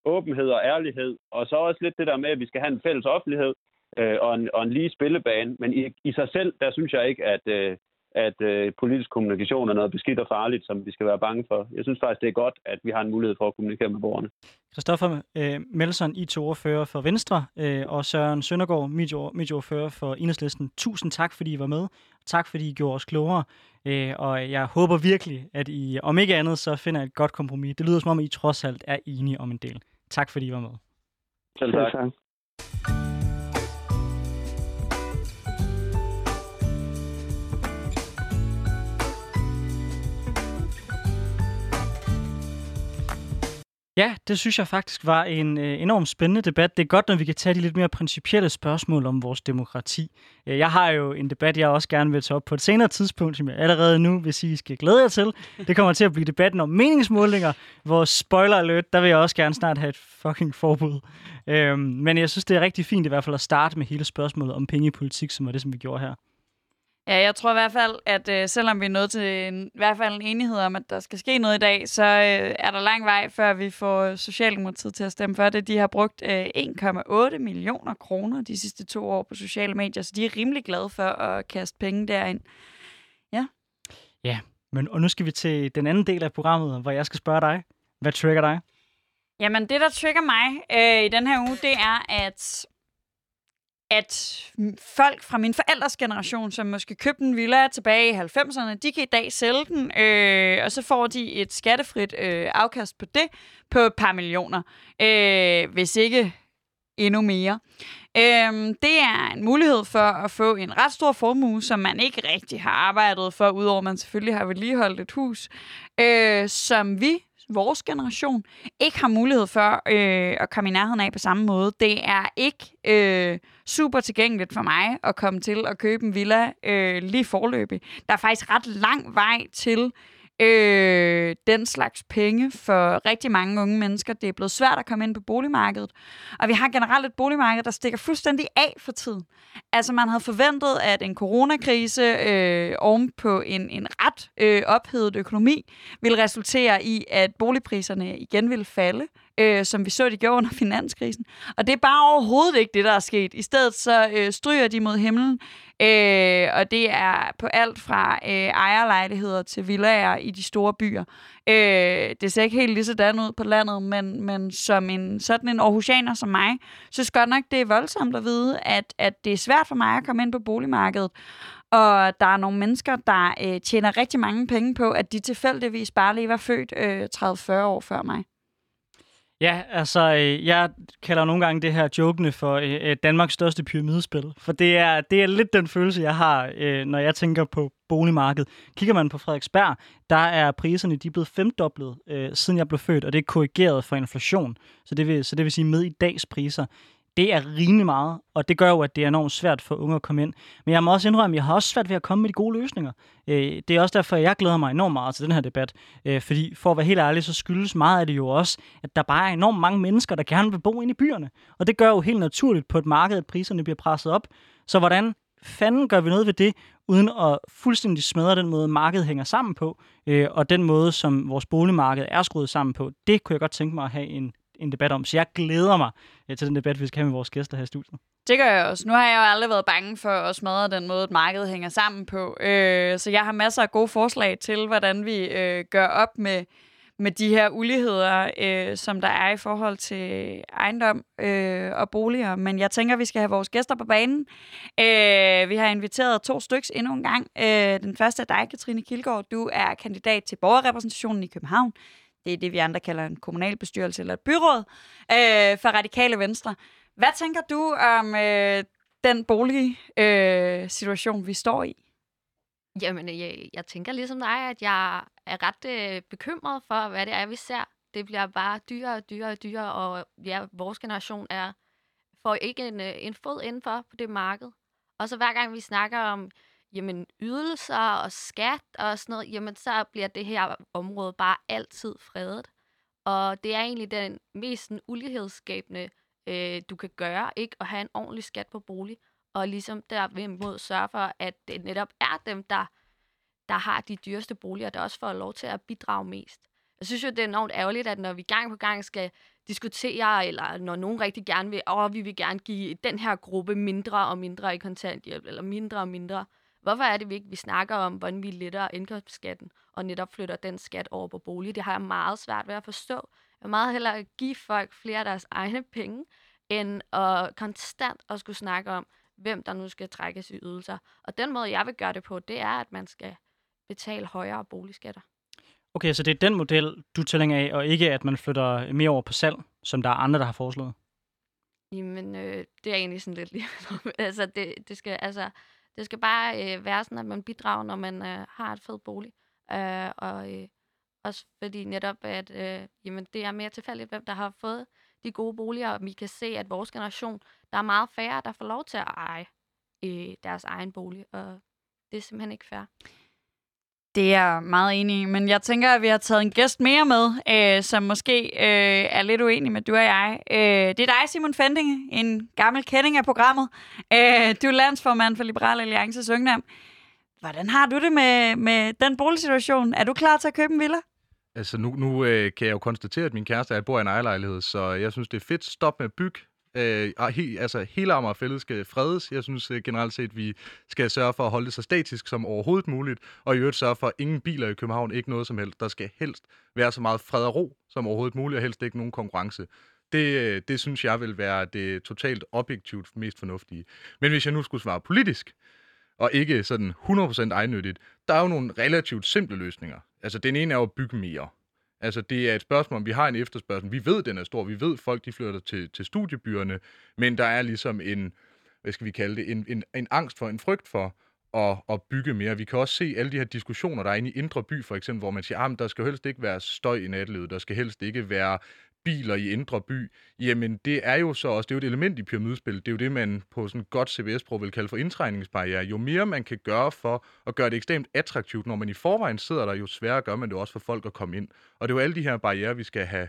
åbenhed og ærlighed, og så også lidt det der med, at vi skal have en fælles offentlighed øh, og, en, og en lige spillebane. Men i, i sig selv, der synes jeg ikke, at... Øh, at øh, politisk kommunikation er noget beskidt og farligt, som vi skal være bange for. Jeg synes faktisk, det er godt, at vi har en mulighed for at kommunikere med borgerne. Kristoffer øh, Meldsen, I T-ordfører for Venstre, øh, og Søren Søndergaard, medieordfører for Enhedslisten. Tusind tak, fordi I var med. Tak, fordi I gjorde os klogere. Øh, og jeg håber virkelig, at I, om ikke andet, så finder et godt kompromis. Det lyder som om, I trods alt er enige om en del. Tak, fordi I var med. Selv tak. Selv tak. Ja, det synes jeg faktisk var en øh, enormt spændende debat. Det er godt, når vi kan tage de lidt mere principielle spørgsmål om vores demokrati. Jeg har jo en debat, jeg også gerne vil tage op på et senere tidspunkt, som jeg allerede nu vil sige, I skal glæde jer til. Det kommer til at blive debatten om meningsmålinger, hvor spoiler alert, der vil jeg også gerne snart have et fucking forbud. Øhm, men jeg synes, det er rigtig fint i hvert fald at starte med hele spørgsmålet om penge i politik, som var det, som vi gjorde her. Ja, jeg tror i hvert fald, at øh, selvom vi er nået til en, i hvert fald en enighed om, at der skal ske noget i dag, så øh, er der lang vej, før vi får Socialdemokratiet til at stemme for det. De har brugt øh, en komma otte millioner kroner de sidste to år på sociale medier, så de er rimelig glade for at kaste penge derind. Ja. Ja, men og nu skal vi til den anden del af programmet, hvor jeg skal spørge dig. Hvad trigger dig? Jamen, det, der trigger mig øh, i den her uge, det er, at... at folk fra min forældres generation, som måske købte en villa tilbage i halvfemserne, de kan i dag sælge den, øh, og så får de et skattefrit øh, afkast på det på et par millioner, øh, hvis ikke endnu mere. Øh, det er en mulighed for at få en ret stor formue, som man ikke rigtig har arbejdet for, udover man selvfølgelig har vedligeholdt et hus, øh, som vi vores generation ikke har mulighed for øh, at komme i nærheden af på samme måde. Det er ikke øh, super tilgængeligt for mig at komme til at købe en villa øh, lige forløbig. Der er faktisk ret lang vej til øh, den slags penge for rigtig mange unge mennesker. Det er blevet svært at komme ind på boligmarkedet. Og vi har generelt et boligmarked, der stikker fuldstændig af for tiden. Altså man havde forventet, at en coronakrise øh, oven på en, en ret øh, ophedet økonomi ville resultere i, at boligpriserne igen ville falde, øh, som vi så det gjorde under finanskrisen. Og det er bare overhovedet ikke det, der er sket. I stedet så øh, stryger de mod himlen, øh, og det er på alt fra øh, ejerlejligheder til villaer i de store byer. Øh, det ser ikke helt lige sådan ud på landet, men, men som en, sådan en aarhusianer som mig, synes godt nok, det er voldsomt at vide, at, at det er svært for mig at komme ind på boligmarkedet. Og der er nogle mennesker, der øh, tjener rigtig mange penge på, at de tilfældigvis bare lige var født øh, tredive til fyrre år før mig. Ja, altså, jeg kalder nogle gange det her jokende for øh, Danmarks største pyramidespil, for det er, det er lidt den følelse, jeg har, øh, når jeg tænker på boligmarkedet. Kigger man på Frederiksberg, der er priserne de er blevet femdoblet, øh, siden jeg blev født, og det er korrigeret for inflation, så det vil, så det vil sige med i dags priser. Det er rimelig meget, og det gør jo, at det er enormt svært for unge at komme ind. Men jeg må også indrømme, at jeg har også svært ved at komme med de gode løsninger. Det er også derfor, at jeg glæder mig enormt meget til den her debat. Fordi for at være helt ærlig, så skyldes meget af det jo også, at der bare er enormt mange mennesker, der gerne vil bo inde i byerne. Og det gør jo helt naturligt på et marked, at priserne bliver presset op. Så hvordan fanden gør vi noget ved det, uden at fuldstændig smadre den måde, markedet hænger sammen på, og den måde, som vores boligmarked er skruet sammen på? Det kunne jeg godt tænke mig at have en en debat om, så jeg glæder mig ja, til den debat, vi skal have med vores gæster her i studiet. Det gør jeg også. Nu har jeg jo aldrig været bange for at smadre den måde, at markedet hænger sammen på. Øh, så jeg har masser af gode forslag til, hvordan vi øh, gør op med, med de her uligheder, øh, som der er i forhold til ejendom øh, og boliger. Men jeg tænker, vi skal have vores gæster på banen. Øh, vi har inviteret to styks endnu en gang. Øh, den første er dig, Katrine Kildgaard. Du er kandidat til borgerrepræsentationen i København. Det er det, vi andre kalder en kommunalbestyrelse eller et byråd øh, for Radikale Venstre. Hvad tænker du om øh, den boligsituation, øh, vi står i? Jamen, jeg, jeg tænker ligesom dig, at jeg er ret øh, bekymret for, hvad det er, vi ser. Det bliver bare dyrere og dyrere og dyrere, og ja, vores generation er, får ikke en, en fod indenfor på det marked. Og så hver gang vi snakker om jamen ydelser og skat og sådan noget, jamen så bliver det her område bare altid fredet. Og det er egentlig den mest ulighedsskabende, øh, du kan gøre, ikke at have en ordentlig skat på bolig, og ligesom derimod sørge for, at det netop er dem, der, der har de dyreste boliger, der også får lov til at bidrage mest. Jeg synes jo, det er enormt ærgerligt, at når vi gang på gang skal diskutere, eller når nogen rigtig gerne vil, åh, vi vil gerne give den her gruppe mindre og mindre i kontanthjælp, eller mindre og mindre. Hvorfor er det, vi ikke vi snakker om, hvordan vi letter indkomstskatten og netop flytter den skat over på bolig? Det har jeg meget svært ved at forstå. Jeg vil meget hellere give folk flere af deres egne penge, end at konstant at skulle snakke om, hvem der nu skal trækkes i ydelser. Og den måde, jeg vil gøre det på, det er, at man skal betale højere boligskatter. Okay, så det er den model, du tæller af, og ikke at man flytter mere over på salg, som der er andre, der har foreslået? Jamen, øh, det er egentlig sådan lidt lige. altså, det, det skal... altså Det skal bare øh, være sådan, at man bidrager, når man øh, har et fed bolig. Øh, og øh, også fordi netop, at øh, jamen, det er mere tilfældigt, hvem der har fået de gode boliger. Og vi kan se, at vores generation, der er meget færre, der får lov til at eje øh, deres egen bolig. Og det er simpelthen ikke fair. Det er jeg meget enig i, men jeg tænker, at vi har taget en gæst mere med, øh, som måske øh, er lidt uenig med du og jeg. Øh, det er dig, Simon Fendinge, en gammel kending af programmet. Øh, du er landsformand for Liberal Alliances Ungdom. Hvordan har du det med, med den boligsituation? Er du klar til at købe en villa? Altså nu, nu øh, kan jeg jo konstatere, at min kæreste er, bor i en ejerlejlighed, så jeg synes, det er fedt. Stop med at bygge. Øh, he, altså hele Amagerfællet skal fredes. Jeg synes øh, generelt set, vi skal sørge for at holde det så statisk som overhovedet muligt, og i øvrigt sørge for ingen biler i København, ikke noget som helst. Der skal helst være så meget fred og ro som overhovedet muligt, og helst ikke nogen konkurrence. Det, det synes jeg vil være det totalt objektivt mest fornuftige. Men hvis jeg nu skulle svare politisk, og ikke sådan hundrede procent egennyttigt, der er jo nogle relativt simple løsninger. Altså den ene er jo at bygge mere. Altså, det er et spørgsmål, om vi har en efterspørgsel. Vi ved, den er stor. Vi ved, folk de flytter til, til studiebyerne, men der er ligesom en, hvad skal vi kalde det, en, en, en angst for, en frygt for, at, at bygge mere. Vi kan også se alle de her diskussioner, der er inde i Indre By, for eksempel, hvor man siger, at ah, der skal helst ikke være støj i nattelivet, der skal helst ikke være biler i Indre By. Jamen, det er jo så også, det er jo et element i pyramidespil. Det er jo det, man på sådan et godt C B S-sprog vil kalde for indtrængningsbarriere. Jo mere man kan gøre for at gøre det ekstremt attraktivt, når man i forvejen sidder der, jo sværere gør man det også for folk at komme ind. Og det er jo alle de her barrierer, vi skal have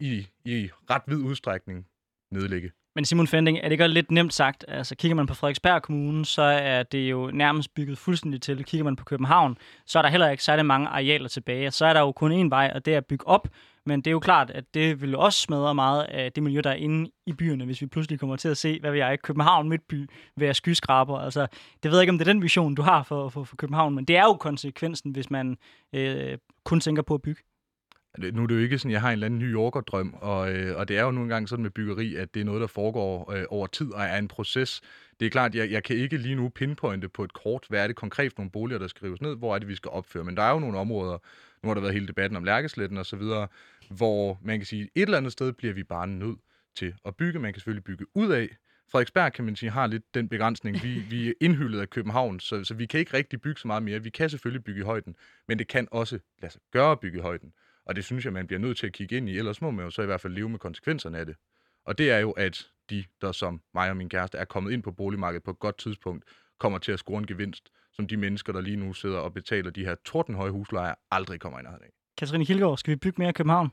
i, i ret vid udstrækning nedlægge. Men Simon Fendinge, er det ikke lidt nemt sagt? Altså, kigger man på Frederiksberg Kommune, så er det jo nærmest bygget fuldstændig til. Kigger man på København, så er der heller ikke særlig mange arealer tilbage. Så er der jo kun én vej, og det er at bygge op. Men det er jo klart, at det vil også smadre meget af det miljø, der er inde i byerne, hvis vi pludselig kommer til at se, hvad vi er i København midtby ved at skyskraber. Altså, det ved jeg ikke, om det er den vision, du har for, for, for København, men det er jo konsekvensen, hvis man øh, kun tænker på at bygge. Nu er det jo ikke sådan, at jeg har en eller anden New Yorker-drøm, og, øh, og det er jo nogle gange sådan med byggeri, at det er noget, der foregår øh, over tid og er en proces. Det er klart, at jeg, jeg kan ikke lige nu pinpointe på et kort, hvad er det konkret nogle boliger, der skal rives ned, hvor er det, vi skal opføre. Men der er jo nogle områder, nu har der været hele debatten om Lærkesletten og så videre, hvor man kan sige, at et eller andet sted bliver vi bare nødt til at bygge. Man kan selvfølgelig bygge ud af. Frederiksberg, kan man sige, har lidt den begrænsning. Vi, vi er indhyllet af København, så, så vi kan ikke rigtig bygge så meget mere. Vi kan selvfølgelig bygge i højden, men det kan også lade sig gøre at bygge i højden. Og det synes jeg, man bliver nødt til at kigge ind i, ellers må man jo så i hvert fald leve med konsekvenserne af det. Og det er jo, at de, der som mig og min kæreste, er kommet ind på boligmarkedet på et godt tidspunkt, kommer til at score en gevinst, som de mennesker, der lige nu sidder og betaler de her tordenhøje huslejer, aldrig kommer ind af. Katrine Kildgaard, skal vi bygge mere i København?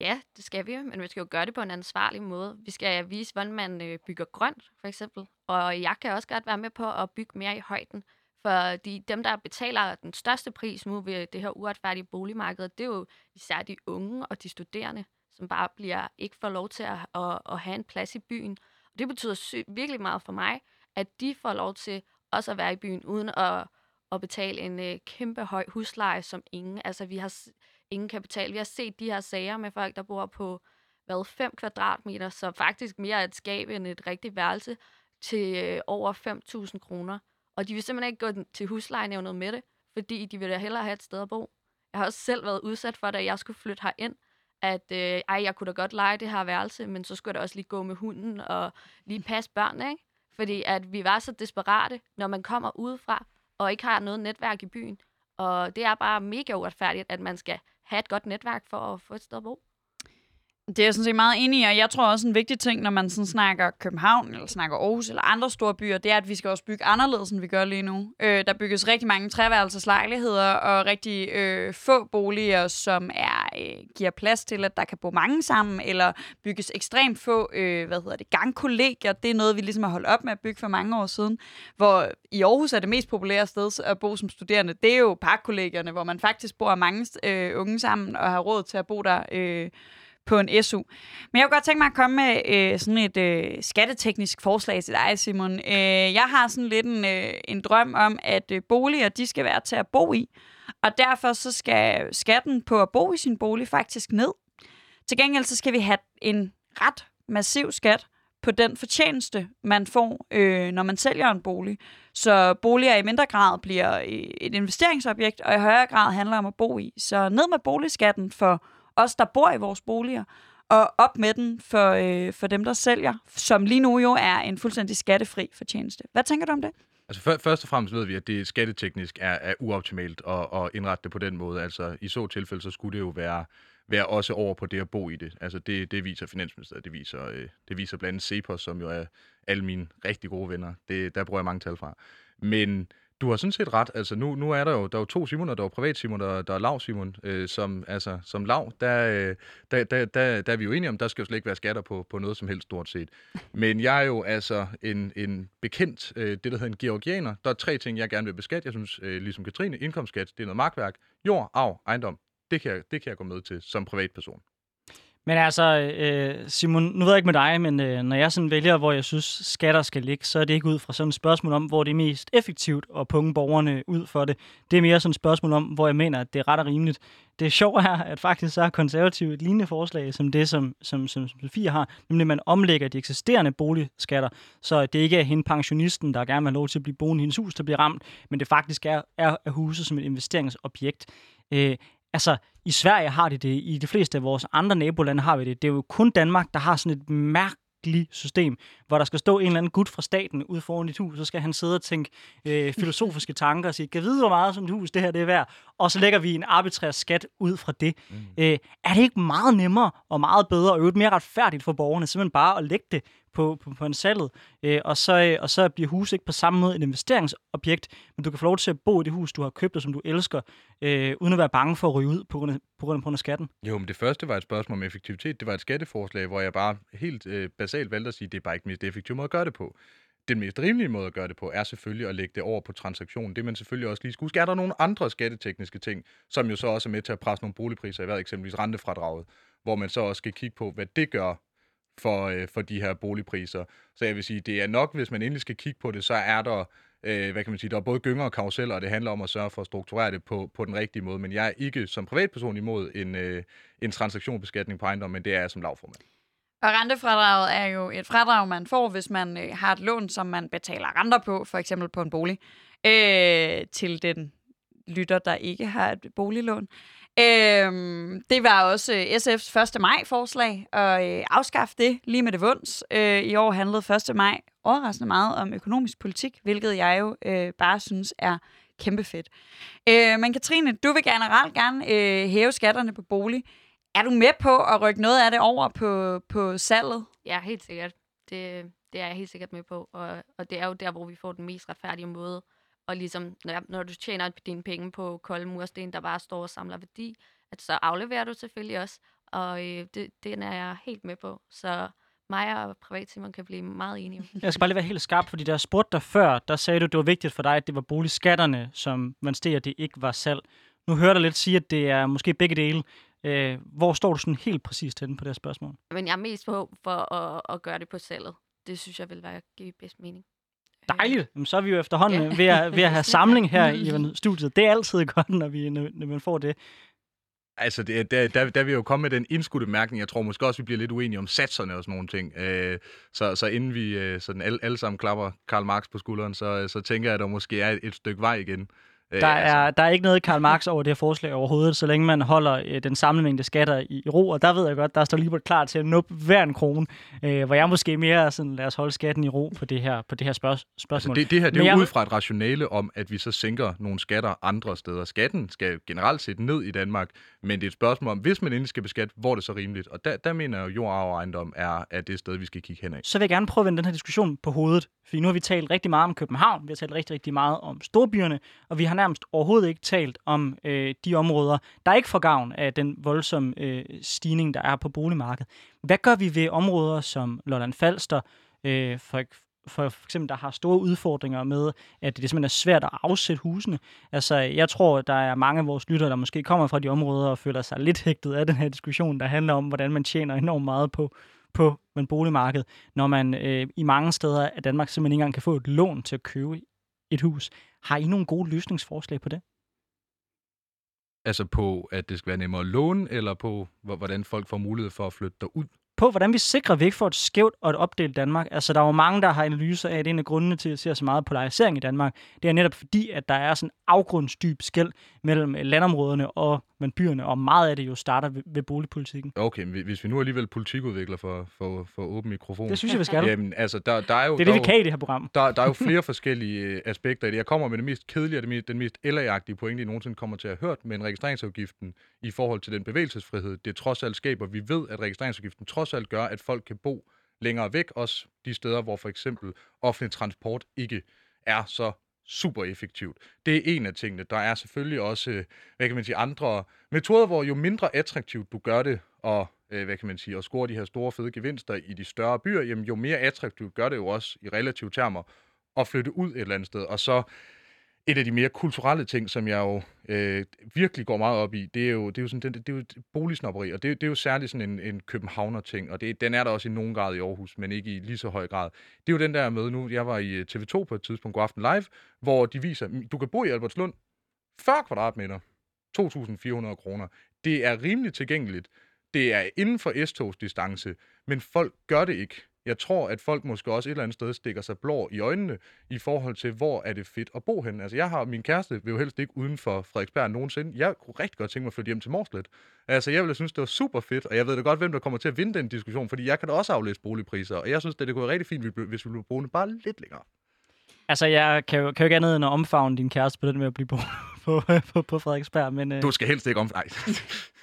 Ja, det skal vi jo, men vi skal jo gøre det på en ansvarlig måde. Vi skal vise, hvordan man bygger grønt, for eksempel. Og jeg kan også godt være med på at bygge mere i højden. Fordi dem, der betaler den største pris nu ved det her uretfærdige boligmarked, det er jo især de unge og de studerende, som bare bliver ikke får lov til at, at, at have en plads i byen. Og det betyder sy- virkelig meget for mig, at de får lov til også at være i byen, uden at, at betale en uh, kæmpe høj husleje, som ingen, altså vi har s- ingen kapital. Vi har set de her sager med folk, der bor på hvad, fem kvadratmeter, så faktisk mere at skabe end et rigtigt værelse, til uh, over fem tusind kroner. Og de vil simpelthen ikke gå til huslejenævnet med det, fordi de vil da hellere have et sted at bo. Jeg har også selv været udsat for, da jeg skulle flytte herind, at øh, ej, jeg kunne da godt lege det her værelse, men så skulle jeg da også lige gå med hunden og lige passe børnene, ikke? Fordi at vi var så desperate, når man kommer udefra og ikke har noget netværk i byen. Og det er bare mega uretfærdigt, at man skal have et godt netværk for at få et sted at bo. Det er jeg sådan set meget enig i, og jeg tror også en vigtig ting, når man sådan snakker København, eller snakker Aarhus, eller andre store byer, det er, at vi skal også bygge anderledes, end vi gør lige nu. Øh, der bygges rigtig mange treværelseslejligheder, og rigtig øh, få boliger, som er, øh, giver plads til, at der kan bo mange sammen, eller bygges ekstremt få øh, hvad hedder det, gangkollegier. Det er noget, vi ligesom har holdt op med at bygge for mange år siden, hvor i Aarhus er det mest populære sted at bo som studerende. Det er jo parkkollegierne, hvor man faktisk bor mange øh, unge sammen, og har råd til at bo der øh, på en S U. Men jeg kunne godt tænke mig at komme med øh, sådan et øh, skatteteknisk forslag til dig, Simon. Øh, jeg har sådan lidt en, øh, en drøm om, at øh, boliger, de skal være til at bo i, og derfor så skal skatten på at bo i sin bolig faktisk ned. Til gengæld så skal vi have en ret massiv skat på den fortjeneste, man får, øh, når man sælger en bolig. Så boliger i mindre grad bliver et investeringsobjekt, og i højere grad handler om at bo i. Så ned med boligskatten for os, der bor i vores boliger, og op med den for, øh, for dem, der sælger, som lige nu jo er en fuldstændig skattefri fortjeneste. Hvad tænker du om det? Altså f- først og fremmest ved vi, at det skatteteknisk er, er uoptimalt at, at indrette det på den måde. Altså i så tilfælde, så skulle det jo være, være også over på det at bo i det. Altså det, det viser Finansministeriet, det viser, øh, det viser blandt andet Cepos, som jo er alle mine rigtig gode venner. Det, der bruger jeg mange tal fra. Men du har sådan set ret. Altså nu, nu er der jo, der er jo to Simoner, der er privat Simon, der, der er Lav Simon, øh, som, altså, som Lav, der, der, der, der, der er vi jo enige om, der skal jo slet ikke være skatter på, på noget som helst stort set. Men jeg er jo altså en, en bekendt, øh, det der hedder en georgianer. Der er tre ting, jeg gerne vil beskatte. Jeg synes, øh, ligesom Katrine, indkomstskat, det er noget markværk, jord, arv, ejendom. Det kan jeg, det kan jeg gå med til som privatperson. Men altså, Simon, nu ved jeg ikke med dig, men når jeg sådan vælger, hvor jeg synes, skatter skal ligge, så er det ikke ud fra sådan et spørgsmål om, hvor det er mest effektivt at punge borgerne ud for det. Det er mere sådan et spørgsmål om, hvor jeg mener, at det er ret og rimeligt. Det sjove er, at faktisk så har Konservative et lignende forslag, som det, som, som, som, som Sofie har, nemlig at man omlægger de eksisterende boligskatter, så det ikke er hende pensionisten, der gerne vil have lov til at blive boende i hendes hus, der bliver ramt, men det faktisk er, er huset som et investeringsobjekt. Øh, altså, i Sverige har de det, i de fleste af vores andre nabolande har vi det. Det er jo kun Danmark, der har sådan et mærkeligt virkelig system, hvor der skal stå en eller anden gut fra staten ude foran dit hus, så skal han sidde og tænke øh, filosofiske tanker og sige, kan vide, hvor meget som et hus det her det er værd, og så lægger vi en arbitrær skat ud fra det. Mm. Øh, er det ikke meget nemmere og meget bedre og øvrigt mere retfærdigt for borgerne, simpelthen bare at lægge det på, på, på en salget, øh, og, så, øh, og så bliver huset ikke på samme måde et investeringsobjekt, men du kan få lov til at bo i det hus, du har købt, og som du elsker, øh, uden at være bange for at ryge ud på grund af, på grund af, på grund af skatten. Jo, men det første var et spørgsmål om effektivitet. Det var et skatteforslag, hvor jeg bare helt øh, basalt valgte at sige, det er bare ikke den mest effektive måde at gøre det på. Den mest rimelige måde at gøre det på, er selvfølgelig at lægge det over på transaktionen. Det man selvfølgelig også lige skal huske, er der nogle andre skattetekniske ting, som jo så også er med til at presse nogle boligpriser i vejret, eksempelvis rentefradraget, hvor man så også skal kigge på, hvad det gør for, øh, for de her boligpriser. Så jeg vil sige, det er nok, hvis man endelig skal kigge på det, så er der, øh, hvad kan man sige, der er både gynger og karuseller, og det handler om at sørge for at strukturere det på, på den rigtige måde. Men jeg er ikke som privatperson imod en, øh, en transaktionsbeskatning på ejendom, men det er jeg som lavformand. Og rentefradraget er jo et fradrag, man får, hvis man øh, har et lån, som man betaler renter på, for eksempel på en bolig, øh, til den lytter, der ikke har et boliglån. Øhm, det var også S F's første maj-forslag at øh, afskaffe det lige med det vunds. Øh, I år handlede første maj overraskende meget om økonomisk politik, hvilket jeg jo øh, bare synes er kæmpe fedt. Øh, men Katrine, du vil generelt gerne øh, hæve skatterne på bolig. Er du med på at rykke noget af det over på, på salget? Ja, helt sikkert. Det, det er jeg helt sikkert med på. Og, og det er jo der, hvor vi får den mest retfærdige måde. Og ligesom, når, når du tjener dine penge på kolde mursten, der bare står og samler værdi, at så afleverer du selvfølgelig også. Og øh, det, den er jeg helt med på. Så mig og privattimeren kan blive meget enige. Jeg skal bare lige være helt skarp, fordi der spurgte dig før, der sagde du, det var vigtigt for dig, at det var boligskatterne, som man steg, det ikke var salg. Nu hører jeg lidt sige, at det er måske begge dele. Øh, hvor står du sådan helt præcist henne på det her spørgsmål? Men jeg er mest på for at, at gøre det på salget. Det synes jeg vil være give bedst mening. Dejligt. Jamen, så er vi jo efterhånden yeah. ved, at, ved at have samling her i studiet. Det er altid godt, når, vi, når man får det. Altså, det, der, der, der vil jo komme med den indskudte mærkning. Jeg tror måske også, vi bliver lidt uenige om satserne og sådan nogle ting. Øh, så, så inden vi sådan alle, alle sammen klapper Karl Marx på skulderen, så, så tænker jeg, at der måske er et, et stykke vej igen. Der er, der er ikke noget Karl Marx over det her forslag overhovedet, så længe man holder øh, den samlede mængde skatter i, i ro. Og der ved jeg godt, der står Liebert klar til at nuppe hver en krone, øh, hvor jeg måske mere sådan, lad os holde skatten i ro på det her, på det her spørg- spørgsmål. Altså det, det her det er jo jeg... ud fra et rationale om, at vi så sænker nogle skatter andre steder. Skatten skal generelt set ned i Danmark, men det er et spørgsmål om, hvis man endelig skal beskatte, hvor er det så rimeligt? Og der, der mener jeg jo, jordarv og ejendom er, er det sted, vi skal kigge henad. Så vil jeg gerne prøve at vende den her diskussion på hovedet, for nu har vi talt rigtig meget om København, vi har talt rigtig, rigtig meget om storbyerne, og vi har nærmest overhovedet ikke talt om øh, de områder, der ikke får gavn af den voldsomme øh, stigning, der er på boligmarkedet. Hvad gør vi ved områder som Lolland-Falster, øh, for, for, for eksempel, der har store udfordringer med, at det simpelthen er svært at afsætte husene? Altså, jeg tror, der er mange af vores lyttere, der måske kommer fra de områder og føler sig lidt hægtet af den her diskussion, der handler om, hvordan man tjener enormt meget på på en boligmarked, når man øh, i mange steder af Danmark simpelthen ikke engang kan få et lån til at købe et hus. Har I nogle gode løsningsforslag på det? Altså på, at det skal være nemmere at låne, eller på, hvordan folk får mulighed for at flytte derud? På, hvordan vi sikrer, at vi ikke får et skævt og et opdelt Danmark. Altså, der er jo mange, der har analyser af, at en af grundene til, at ser så meget polarisering i Danmark, det er netop fordi, at der er sådan en afgrundsdyb skel mellem landområderne og byerne, og meget af det jo starter ved, ved boligpolitikken. Okay, men hvis vi nu alligevel politikudvikler for, for, for åben mikrofon... Det synes jeg, vi skal. Jamen, altså, der, der er jo... Det er det, vi kan i det her program. Der, der er jo flere forskellige aspekter i det. Jeg kommer med det mest kedelige og det mest, den mest L A-agtige pointe, jeg nogensinde kommer til at have hørt, men registreringsafgiften i forhold til den bevægelsesfrihed, det trods alt skaber. Vi ved, at registreringsafgiften trods alt gør, at folk kan bo længere væk, også de steder, hvor for eksempel offentlig transport ikke er så super effektivt. Det er en af tingene. Der er selvfølgelig også, hvad kan man sige, andre metoder, hvor jo mindre attraktivt du gør det, og hvad kan man sige, at score de her store fede gevinster i de større byer, jamen jo mere attraktivt gør det jo også i relative termer at flytte ud et eller andet sted. Og så et af de mere kulturelle ting, som jeg jo øh, virkelig går meget op i, det er jo, det er jo sådan, det, det er jo boligsnobberi, og det, det er jo særligt sådan en, en københavner-ting, og det, den er der også i nogen grad i Aarhus, men ikke i lige så høj grad. Det er jo den der med nu, jeg var i T V to på et tidspunkt, God Aften Live, hvor de viser, du kan bo i Albertslund, fyrre kvadratmeter, to tusind fire hundrede kroner. Det er rimeligt tilgængeligt, det er inden for S-togsdistance, men folk gør det ikke Jeg tror, at folk måske også et eller andet sted stikker sig blå i øjnene i forhold til, hvor er det fedt at bo henne. Altså, jeg har min kæreste, vil jo helst ikke uden for Frederiksberg nogensinde. Jeg kunne rigtig godt tænke mig at flytte hjem til Morslet. Altså, jeg ville synes, det var super fedt, og jeg ved da godt, hvem der kommer til at vinde den diskussion, fordi jeg kan da også aflæse boligpriser, og jeg synes, det, det kunne være rigtig fint, hvis vi blev boende bare lidt længere. Altså, jeg kan jo, kan jo ikke andet end at omfavne din kæreste på det med at blive boende på, på, på Frederiksberg, men... Øh... Du skal helst ikke omfavne.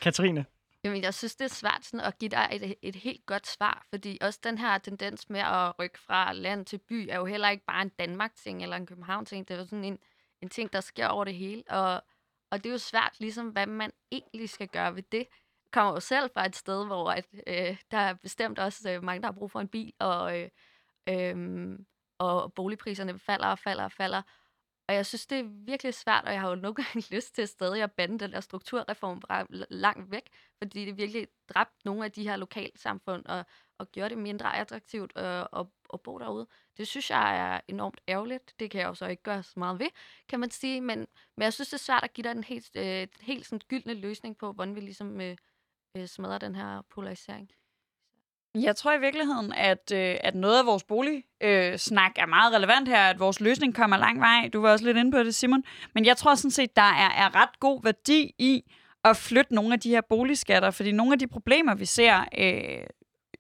Katrine? Jamen, jeg synes, det er svært sådan at give dig et, et helt godt svar, fordi også den her tendens med at rykke fra land til by er jo heller ikke bare en Danmark-ting eller en København-ting. Det er jo sådan en, en ting, der sker over det hele, og, og det er jo svært, ligesom, hvad man egentlig skal gøre ved det. Jeg kommer jo selv fra et sted, hvor at, øh, der er bestemt også øh, mange, der har brug for en bil, og, øh, øh, og boligpriserne falder og falder og falder. Og jeg synes, det er virkelig svært, og jeg har jo nogle gange lyst til stadig at bande den der strukturreform langt væk, fordi det virkelig dræbte nogle af de her lokalsamfund og, og gjorde det mindre attraktivt at, at, at bo derude. Det synes jeg er enormt ærgerligt. Det kan jeg jo så ikke gøre så meget ved, kan man sige. Men, men jeg synes, det er svært at give dig en helt, øh, helt sådan gyldne løsning på, hvordan vi ligesom øh, øh, smadrer den her polarisering. Jeg tror i virkeligheden, at, øh, at noget af vores boligsnak øh, er meget relevant her, at vores løsning kommer lang vej. Du var også lidt inde på det, Simon. Men jeg tror sådan set, der er, er ret god værdi i at flytte nogle af de her boligskatter, fordi nogle af de problemer, vi ser øh,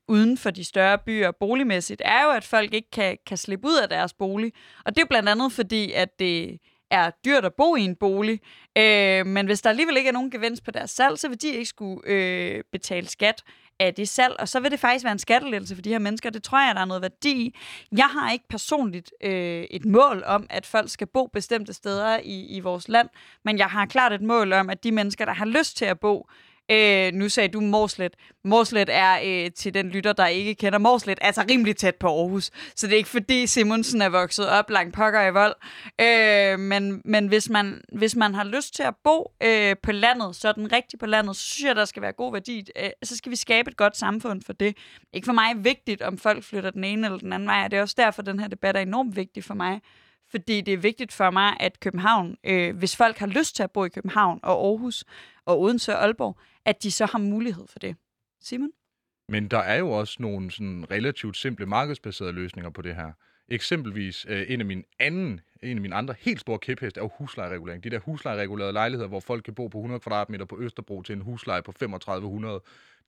uden for de større byer boligmæssigt, er jo, at folk ikke kan, kan slippe ud af deres bolig. Og det er blandt andet fordi, at det er dyrt at bo i en bolig, øh, men hvis der alligevel ikke er nogen gevinst på deres salg, så vil de ikke skulle øh, betale skat af det salg, og så vil det faktisk være en skattelettelse for de her mennesker, det tror jeg, der er noget værdi i. Jeg har ikke personligt øh, et mål om, at folk skal bo bestemte steder i, i vores land, men jeg har klart et mål om, at de mennesker, der har lyst til at bo, øh, nu sagde du Morslet. Morslet er øh, til den lytter, der ikke kender Morslet, altså rimelig tæt på Aarhus, så det er ikke fordi Simonsen er vokset op langt pokker i vold, øh, men, men hvis, man, hvis man har lyst til at bo øh, på landet, så den rigtig på landet, så synes jeg, der skal være god værdi, øh, så skal vi skabe et godt samfund for det. Ikke for mig vigtigt, om folk flytter den ene eller den anden vej, og det er også derfor, den her debat er enormt vigtig for mig, fordi det er vigtigt for mig, at København, øh, hvis folk har lyst til at bo i København og Aarhus og Odense og Aalborg, at de så har mulighed for det. Simon? Men der er jo også nogle sådan relativt simple markedsbaserede løsninger på det her. Eksempelvis øh, en af mine anden, en af mine andre helt store kæpheste er jo huslejeregulering. De der huslejeregulerede lejligheder, hvor folk kan bo på hundrede kvadratmeter på Østerbro til en husleje på tre tusind fem hundrede.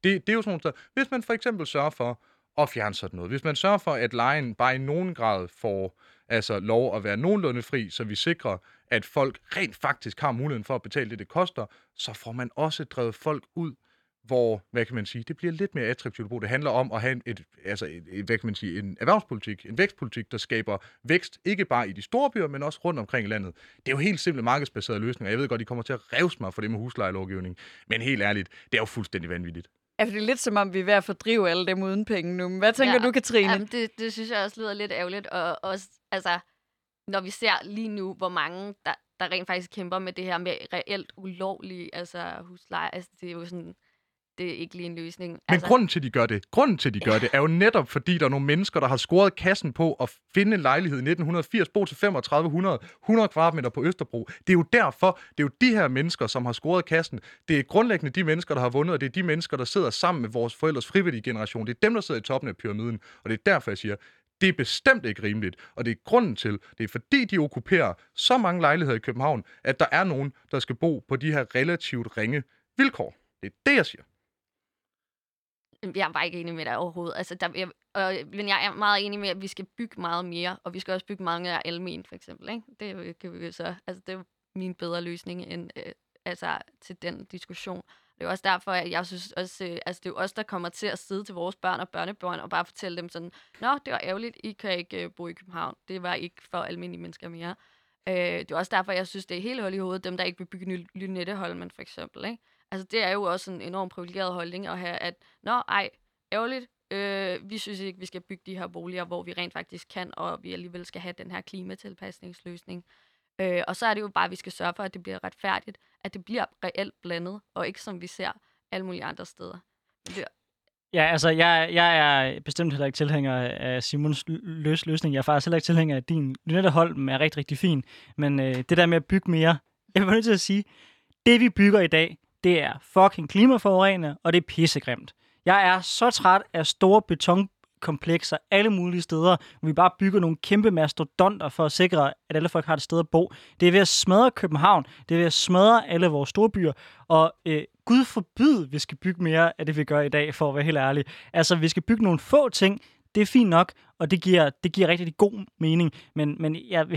Det, det er jo sådan nogle steder. Hvis man for eksempel sørger for at fjerne sådan noget, hvis man sørger for, at lejen bare i nogen grad får altså lov at være nogenlunde fri, så vi sikrer, at folk rent faktisk har muligheden for at betale det, det koster, så får man også drevet folk ud, hvor, hvad kan man sige, det bliver lidt mere attraktivt at bruge. Det handler om at have et, altså et, hvad kan man sige, en erhvervspolitik, en vækstpolitik, der skaber vækst, ikke bare i de store byer, men også rundt omkring i landet. Det er jo helt simple markedsbaserede løsninger. Jeg ved godt, de kommer til at revse mig for det med huslejelovgivning, men helt ærligt, det er jo fuldstændig vanvittigt. Ja, for det er lidt som om, vi er ved at fordrive alle dem uden penge nu. Hvad tænker ja, du, Katrine? Jamen, det, det synes jeg også lyder lidt ærgerligt. Og også, altså, når vi ser lige nu, hvor mange, der, der rent faktisk kæmper med det her med reelt ulovlige altså husleje, altså, det er jo sådan... Det er ikke lige en løsning. Altså... Men grunden til, de gør det, grunden til, de gør det, er jo netop, fordi der er nogle mennesker, der har scoret kassen på at finde en lejlighed i nitten firs, bo til tre tusind fem hundrede, hundrede kvadratmeter på Østerbro. Det er jo derfor, det er jo de her mennesker, som har scoret kassen. Det er grundlæggende de mennesker, der har vundet, og det er de mennesker, der sidder sammen med vores forældres frivillige generation. Det er dem, der sidder i toppen af pyramiden, og det er derfor, jeg siger, det er bestemt ikke rimeligt, og det er grunden til, det er fordi, de okkuperer så mange lejligheder i København, at der er nogen, der skal bo på de her relativt ringe vilkår. Det er det, jeg siger. Jeg er bare ikke enig med dig overhovedet. Altså, der, jeg, øh, men jeg er meget enig med, at vi skal bygge meget mere, og vi skal også bygge mange af almen, for eksempel. Ikke? Det kan vi så. Altså, det er min bedre løsning end øh, altså, til den diskussion. Det er også derfor, at jeg synes også, øh, altså, det er jo os, der kommer til at sidde til vores børn og børnebørn og bare fortælle dem sådan, nå, det var ærgerligt, I kan ikke øh, bo i København. Det var ikke for almindelige mennesker mere. Øh, det er også derfor, jeg synes, det er helt hul i hovedet, dem, der ikke vil bygge Lynetteholmen, for eksempel, ikke? Altså, det er jo også en enormt privilegeret holdning at have, at nå, ej, ærgerligt, øh, vi synes ikke, vi skal bygge de her boliger, hvor vi rent faktisk kan, og vi alligevel skal have den her klimatilpasningsløsning. Øh, og så er det jo bare, at vi skal sørge for, at det bliver retfærdigt, at det bliver reelt blandet, og ikke som vi ser alle mulige andre steder. Det... Ja, altså, jeg, jeg er bestemt heller ikke tilhænger af Simons løs løsning. Jeg er faktisk heller ikke tilhænger af din. Lynetteholmen er rigtig, rigtig fin, men øh, det der med at bygge mere, jeg er nødt til at sige, det vi bygger i dag, det er fucking klimaforurenende, og det er pissegrimt. Jeg er så træt af store beton komplekser alle mulige steder, hvor vi bare bygger nogle kæmpe mastodonter for at sikre, at alle folk har et sted at bo. Det er ved at smadre København, det er ved at smadre alle vores storbyer, og øh, Gud forbyde, vi skal bygge mere af det, vi gør i dag, for at være helt ærlig. Altså, vi skal bygge nogle få ting, det er fint nok, og det giver, det giver rigtig god mening, men, men jeg,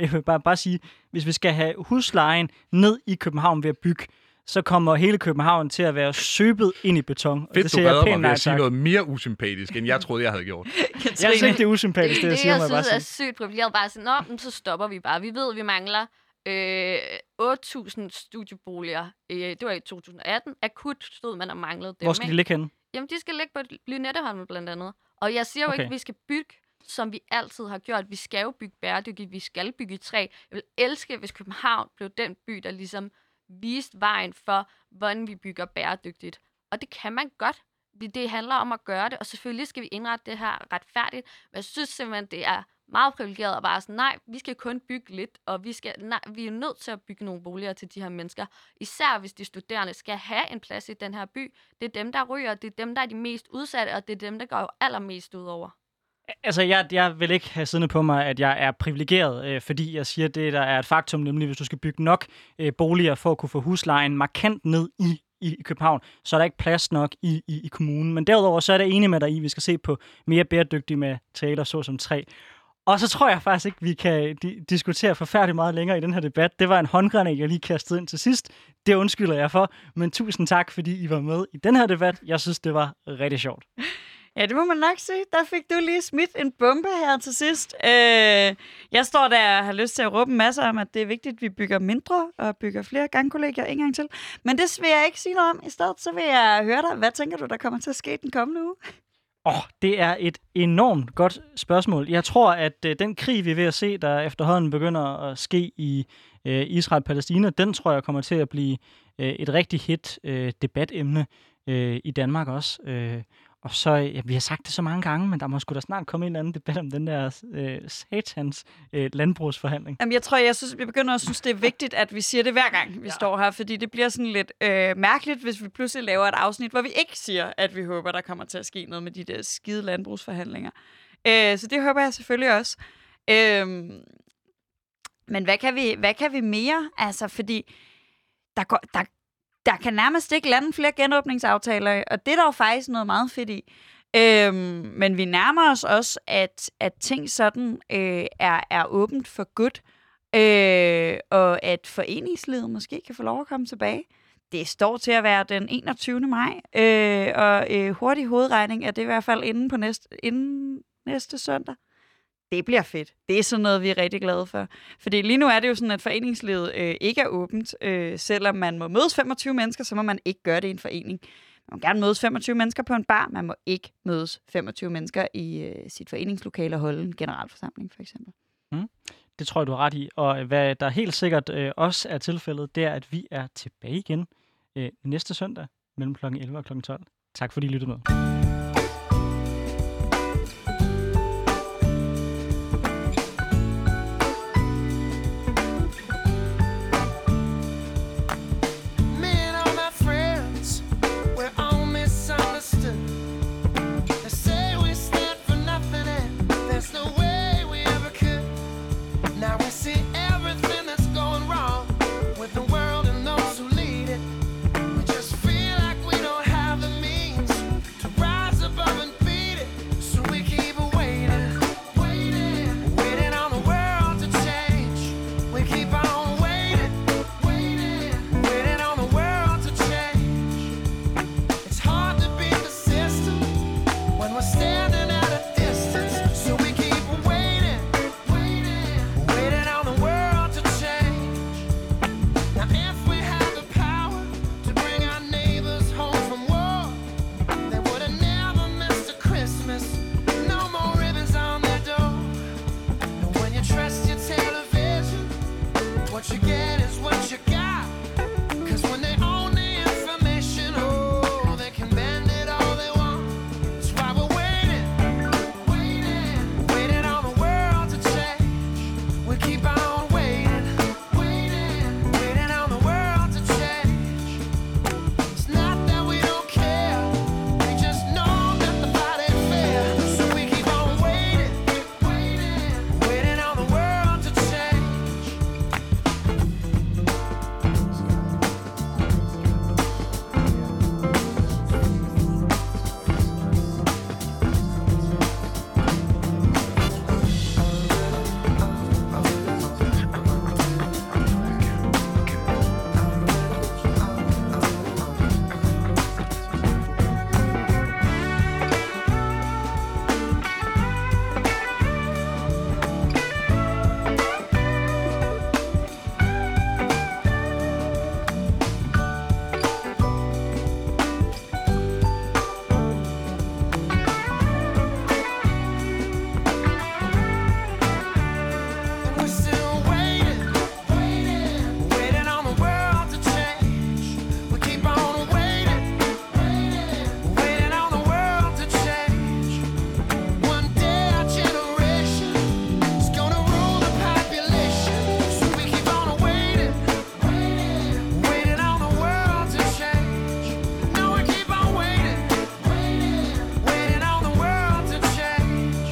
jeg vil bare, bare sige, hvis vi skal have huslejen ned i København ved at bygge, så kommer hele København til at være søbet ind i beton. Og fedt, det du redder mig ved at sige noget mere usympatisk, end jeg troede, jeg havde gjort. Katrine, jeg synes ikke, det er usympatisk, det, det jeg siger. Det, jeg, jeg synes, er sygt privilegeret. Bare sådan, nå, så stopper vi bare. Vi ved, vi mangler øh, otte tusind studieboliger. Øh, det var i to tusind og atten. Akut stod man og manglede dem. Hvor skal de ligge henne? Jamen, de skal ligge på Lynetteholmen blandt andet. Og jeg siger jo okay. ikke, at vi skal bygge, som vi altid har gjort. Vi skal jo bygge bæredygtigt. Vi skal bygge i træ. Jeg vil elske, hvis København blev den by, der ligesom viste vejen for, hvordan vi bygger bæredygtigt. Og det kan man godt. Det handler om at gøre det, og selvfølgelig skal vi indrette det her retfærdigt, men jeg synes simpelthen, det er meget privilegeret at bare sådan, nej, vi skal kun bygge lidt, og vi, skal, nej, vi er nødt til at bygge nogle boliger til de her mennesker. Især hvis de studerende skal have en plads i den her by. Det er dem, der ryger, det er dem, der er de mest udsatte, og det er dem, der går jo allermest ud over. Altså, jeg, jeg vil ikke have siddende på mig, at jeg er privilegeret, øh, fordi jeg siger, at det der er et faktum, nemlig hvis du skal bygge nok øh, boliger for at kunne få huslejen markant ned i, i, i København, så er der ikke plads nok i, i, i kommunen. Men derudover så er det enig med dig i, at vi skal se på mere bæredygtige materialer, såsom træ. Og så tror jeg faktisk ikke, vi kan di- diskutere forfærdeligt meget længere i den her debat. Det var en håndgranat, jeg lige kastede ind til sidst. Det undskylder jeg for, men tusind tak, fordi I var med i den her debat. Jeg synes, det var rigtig sjovt. Ja, det må man nok sige. Der fik du lige smidt en bombe her til sidst. Øh, jeg står der og har lyst til at råbe en masse om, at det er vigtigt, at vi bygger mindre og bygger flere gangkollegier en gang til. Men det vil jeg ikke sige noget om. I stedet så vil jeg høre dig. Hvad tænker du, der kommer til at ske den kommende uge? Oh, det er et enormt godt spørgsmål. Jeg tror, at øh, den krig, vi er ved at se, der efterhånden begynder at ske i øh, Israel-Palæstina, den tror jeg kommer til at blive øh, et rigtig hit øh, debatemne øh, i Danmark også. Øh. Og så, ja, vi har sagt det så mange gange, men der må sgu da snart komme en eller anden debat om den der øh, satans øh, landbrugsforhandling. Jamen, jeg tror, jeg, synes, jeg begynder at synes, det er vigtigt, at vi siger det hver gang, vi ja. står her, fordi det bliver sådan lidt øh, mærkeligt, hvis vi pludselig laver et afsnit, hvor vi ikke siger, at vi håber, der kommer til at ske noget med de der skide landbrugsforhandlinger. Øh, så det håber jeg selvfølgelig også. Øh, men hvad kan, vi, hvad kan vi mere? Altså, fordi der går... Der Der kan nærmest ikke lande flere genåbningsaftaler, og det er der jo faktisk noget meget fedt i. Øhm, men vi nærmer os også, at, at ting sådan øh, er, er åbent for godt, øh, og at foreningslivet måske kan få lov at komme tilbage. Det står til at være den enogtyvende maj, øh, og øh, hurtig hovedregning er det i hvert fald inden, på næste, inden næste søndag. Det bliver fedt. Det er sådan noget, vi er rigtig glade for. Fordi lige nu er det jo sådan, at foreningslivet øh, ikke er åbent. Øh, selvom man må mødes femogtyve mennesker, så må man ikke gøre det i en forening. Man må gerne mødes femogtyve mennesker på en bar. Man må ikke mødes femogtyve mennesker i øh, sit foreningslokale og holde en generalforsamling, for eksempel. Mm. Det tror jeg, du har ret i. Og hvad der helt sikkert øh, også er tilfældet, det er, at vi er tilbage igen øh, næste søndag mellem klokken elleve og klokken tolv. Tak fordi I lyttede med. What you get?